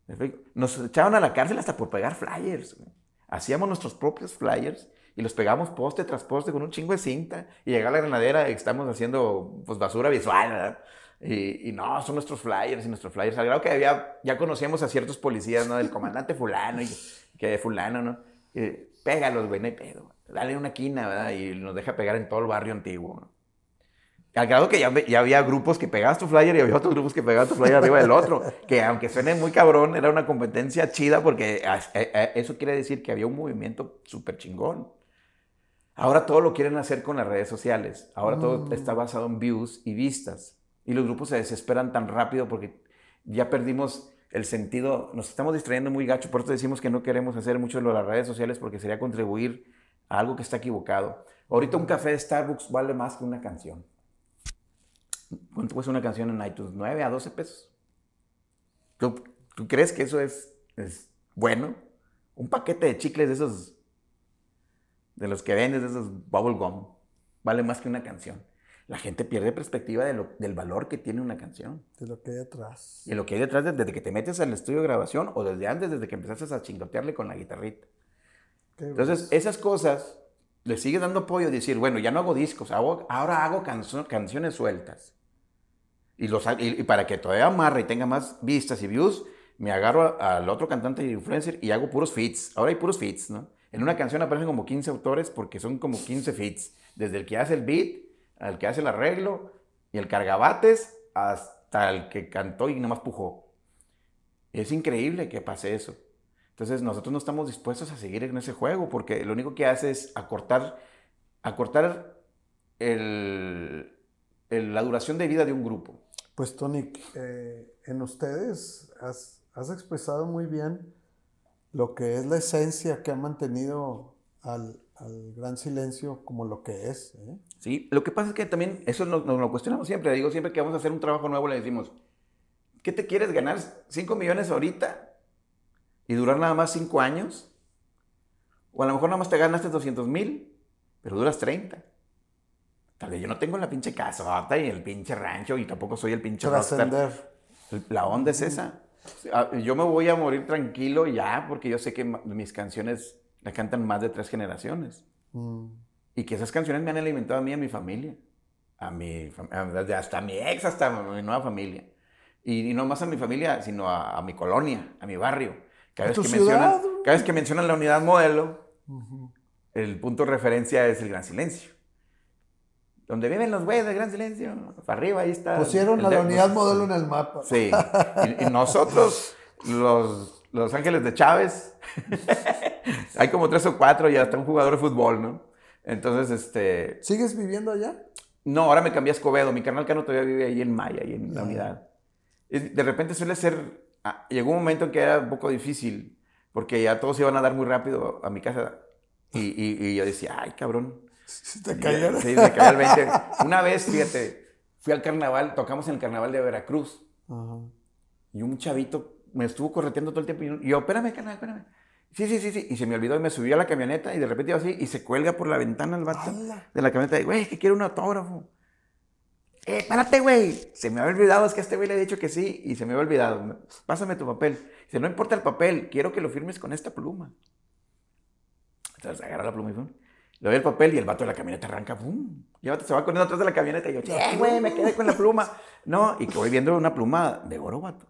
güey. Nos echaban a la cárcel hasta por pegar flyers, güey. Hacíamos nuestros propios flyers y los pegamos poste tras poste con un chingo de cinta y llegaba la granadera y estamos haciendo pues, basura visual, ¿verdad? Y no, son nuestros flyers y nuestros flyers. Al grado que había, ya conocíamos a ciertos policías, ¿no? Del comandante fulano y que fulano, ¿no? Pégalos, güey, no hay pedo. Dale una quina, ¿verdad? Y nos deja pegar en todo el barrio antiguo, ¿no? Al grado que ya había grupos que pegaban tu flyer y había otros grupos que pegaban tu flyer arriba del otro. Que aunque suene muy cabrón, era una competencia chida porque eso quiere decir que había un movimiento súper chingón. Ahora todo lo quieren hacer con las redes sociales. Ahora todo está basado en views y vistas. Y los grupos se desesperan tan rápido porque ya perdimos el sentido. Nos estamos distrayendo muy gacho. Por eso decimos que no queremos hacer mucho de las redes sociales porque sería contribuir a algo que está equivocado. Ahorita un café de Starbucks vale más que una canción. ¿Cuánto cuesta una canción en iTunes? 9 a 12 pesos. ¿Tú crees que eso es bueno? Un paquete de chicles de esos, de los que vendes, de esos bubble gum, vale más que una canción. La gente pierde perspectiva del valor que tiene una canción. De lo que hay detrás. Y lo que hay detrás desde que te metes al estudio de grabación o desde antes, desde que empezaste a chingotearle con la guitarrita. Entonces, esas cosas le sigue dando apoyo a decir, bueno, ya no hago discos, ahora hago canciones sueltas. Y para que todavía amarre y tenga más vistas y views, me agarro al otro cantante y influencer y hago puros feats. Ahora hay puros feats, ¿no? En una canción aparecen como 15 autores porque son como 15 feats. Desde el que hace el beat, al que hace el arreglo y el cargabates, hasta el que cantó y nomás pujó. Es increíble que pase eso. Entonces nosotros no estamos dispuestos a seguir en ese juego porque lo único que hace es acortar la duración de vida de un grupo. Pues Tony, en ustedes has expresado muy bien lo que es la esencia que ha mantenido al Gran Silencio como lo que es, ¿eh? Sí, lo que pasa es que también eso nos lo cuestionamos siempre. Digo, siempre que vamos a hacer un trabajo nuevo le decimos, ¿qué te quieres ganar? ¿5 millones ahorita y durar nada más 5 años? O a lo mejor nada más te ganaste 200,000, pero duras 30. Tal vez yo no tengo la pinche casota y el pinche rancho y tampoco soy el pinche rockstar. La onda es esa. Yo me voy a morir tranquilo ya porque yo sé que mis canciones la cantan más de 3 generaciones. Y que esas canciones me han alimentado a mí y a mi familia. Hasta a mi ex, hasta a mi nueva familia. Y no más a mi familia, sino a mi colonia, a mi barrio. Cada vez que mencionan la unidad modelo, el punto de referencia es el Gran Silencio. Donde viven los güeyes del Gran Silencio, para arriba ahí está. Pusieron a la unidad modelo en el mapa. Sí. Y nosotros, los Ángeles de Chávez, hay como 3 o 4 y hasta un jugador de fútbol, ¿no? Entonces, ¿sigues viviendo allá? No, ahora me cambié a Escobedo. Mi carnal Cano todavía vive ahí en Maya, ahí en la unidad. De repente suele ser... llegó un momento en que era un poco difícil, porque ya todos se iban a dar muy rápido a mi casa. Y yo decía, ay, cabrón. ¿Te cayó? Sí, me cayó el 20. Una vez, fíjate, fui al carnaval, tocamos en el carnaval de Veracruz. Y un chavito me estuvo correteando todo el tiempo. Y yo, espérame, carnal, espérame. Sí. Y se me olvidó y me subí a la camioneta y de repente iba así y se cuelga por la ventana el vato de la camioneta. Y, güey, es que quiero un autógrafo. Párate, güey. Se me había olvidado, es que a este güey le he dicho que sí y se me había olvidado. Pásame tu papel. Dice, no importa el papel, quiero que lo firmes con esta pluma. Entonces agarra la pluma y pum. Le doy el papel y el vato de la camioneta arranca, pum. Y el vato se va corriendo atrás de la camioneta y yo, che, güey, me quedé con la pluma. No, y que voy viendo una pluma de oro, vato.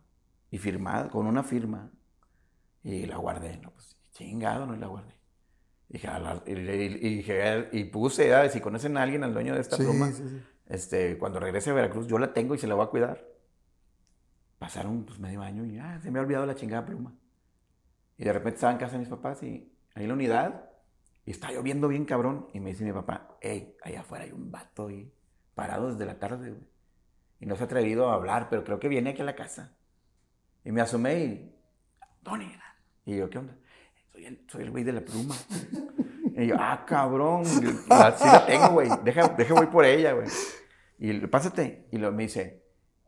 Y firmada, con una firma. Y la guardé, no, pues chingado, no la guardé. Y puse, ¿sabes? Si conocen a alguien, al dueño de esta pluma, cuando regrese a Veracruz, yo la tengo y se la voy a cuidar. Pasaron pues, medio año y se me ha olvidado la chingada pluma. Y de repente estaba en casa de mis papás y ahí en la unidad, y está lloviendo bien cabrón. Y me dice mi papá, hey, allá afuera hay un vato ahí, parado desde la tarde, güey. Y no se ha atrevido a hablar, pero creo que viene aquí a la casa. Y me asomé y, Tony, y yo, ¿qué onda? soy el güey de la pluma. Y yo, ah, cabrón, sí la tengo, güey. Deja, voy por ella, güey. Y pásate. Y me dice,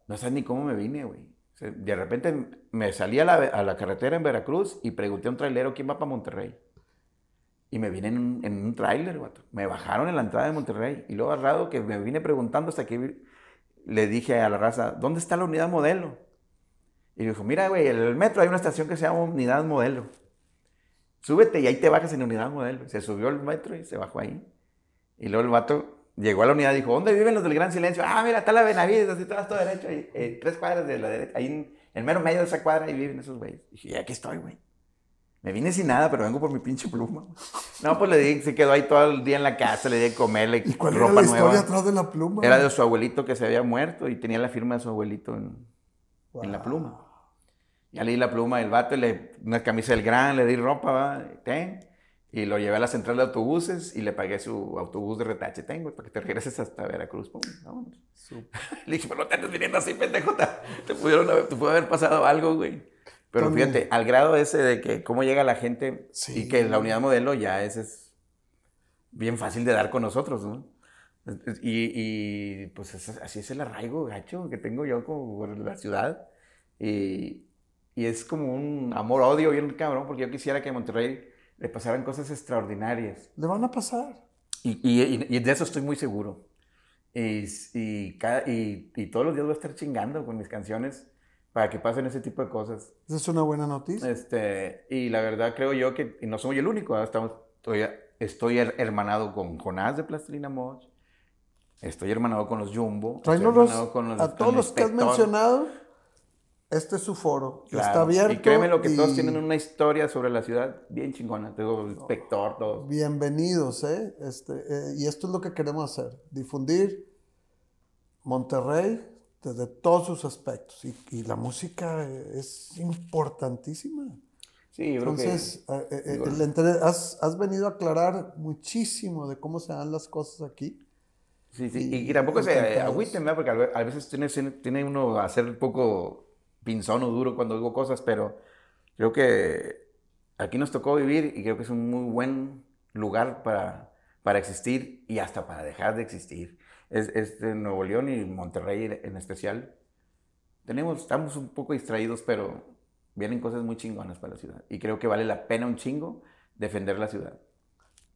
no sabes ni cómo me vine, güey. O sea, de repente me salí a la carretera en Veracruz y pregunté a un trailero quién va para Monterrey. Y me vine en un trailer, güey. Me bajaron en la entrada de Monterrey. Y luego agarrado que me vine preguntando hasta que le dije a la raza, ¿dónde está la unidad modelo? Y dijo, mira, güey, en el metro hay una estación que se llama unidad modelo. Súbete y ahí te bajas en la unidad modelo. Se subió al metro y se bajó ahí. Y luego el vato llegó a la unidad y dijo, ¿dónde viven los del Gran Silencio? Ah, mira, está la Benavides, así todas todo derecho. Ahí, 3 cuadras de la derecha. Ahí en mero medio de esa cuadra ahí viven esos güeyes. Dije, ya aquí estoy, güey. Me vine sin nada, pero vengo por mi pinche pluma. No, pues le dije, se quedó ahí todo el día en la casa, le di de comer, le ropa nueva. ¿Y cuál era la historia atrás de la pluma? Era de su abuelito que se había muerto y tenía la firma de su abuelito en la pluma. Ya le di la pluma del vato, una camisa del Gran, le di ropa, ¿va? Ten. Y lo llevé a la central de autobuses y le pagué su autobús de retache. Tengo, para que te regreses hasta Veracruz. Sí. Le dije, pero no te andes viniendo así, pendejo. Te pudo haber pasado algo, güey. Pero también, fíjate, al grado ese de que cómo llega la gente, sí, y que la unidad modelo ya es bien fácil de dar con nosotros, ¿no? Y pues así es el arraigo, gacho, que tengo yo como por la ciudad. Y es como un amor-odio bien cabrón, porque yo quisiera que a Monterrey le pasaran cosas extraordinarias. Le van a pasar. Y de eso estoy muy seguro. Y todos los días voy a estar chingando con mis canciones para que pasen ese tipo de cosas. Esa es una buena noticia. Y la verdad creo yo que no soy el único. Estoy hermanado con Jonás de Plastilina Mosh. Estoy hermanado con los Jumbo. A todos los que has mencionado. Este es su foro, claro, está abierto. Y créeme lo que todos tienen una historia sobre la ciudad bien chingona, todo el inspector, todo. Bienvenidos, ¿eh? Y esto es lo que queremos hacer, difundir Monterrey desde todos sus aspectos. Y la música es importantísima. Sí, yo creo que... Entonces, has venido a aclarar muchísimo de cómo se dan las cosas aquí. Sí, sí, y tampoco se agüiten, ¿verdad? Porque a veces tiene uno a hacer un poco... pinzón o duro cuando digo cosas, pero creo que aquí nos tocó vivir y creo que es un muy buen lugar para existir y hasta para dejar de existir. Nuevo León y Monterrey en especial, estamos un poco distraídos, pero vienen cosas muy chingonas para la ciudad y creo que vale la pena un chingo defender la ciudad.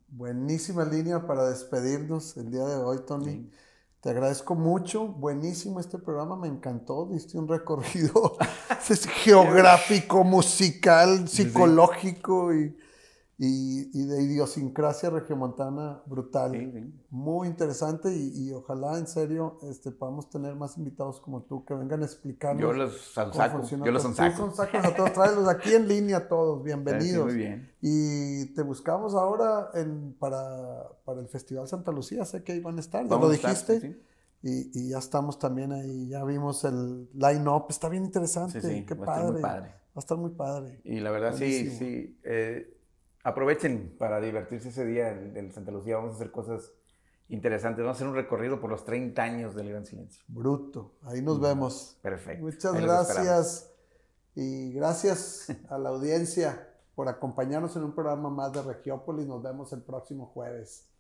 Buenísima línea para despedirnos el día de hoy, Tony. Sí. Te agradezco mucho, buenísimo este programa, me encantó, diste un recorrido geográfico, musical, psicológico y de idiosincrasia regiomontana brutal, muy interesante y ojalá en serio podamos tener más invitados como tú que vengan a explicarnos. Yo los saco a todos, tráelos aquí en línea todos, bienvenidos. Sí, muy bien. Y te buscamos ahora para el Festival Santa Lucía, sé que ahí van a estar, ya lo dijiste. Sí. Y ya estamos también ahí, ya vimos el line-up, está bien interesante, sí, qué padre. Va a estar muy padre. Y la verdad, buenísimo. Sí. Aprovechen para divertirse ese día en Santa Lucía. Vamos a hacer cosas interesantes. Vamos a hacer un recorrido por los 30 años del Gran Silencio. Bruto. Ahí nos vemos. Perfecto. Muchas gracias. Y gracias a la audiencia por acompañarnos en un programa más de Regiópolis. Nos vemos el próximo jueves.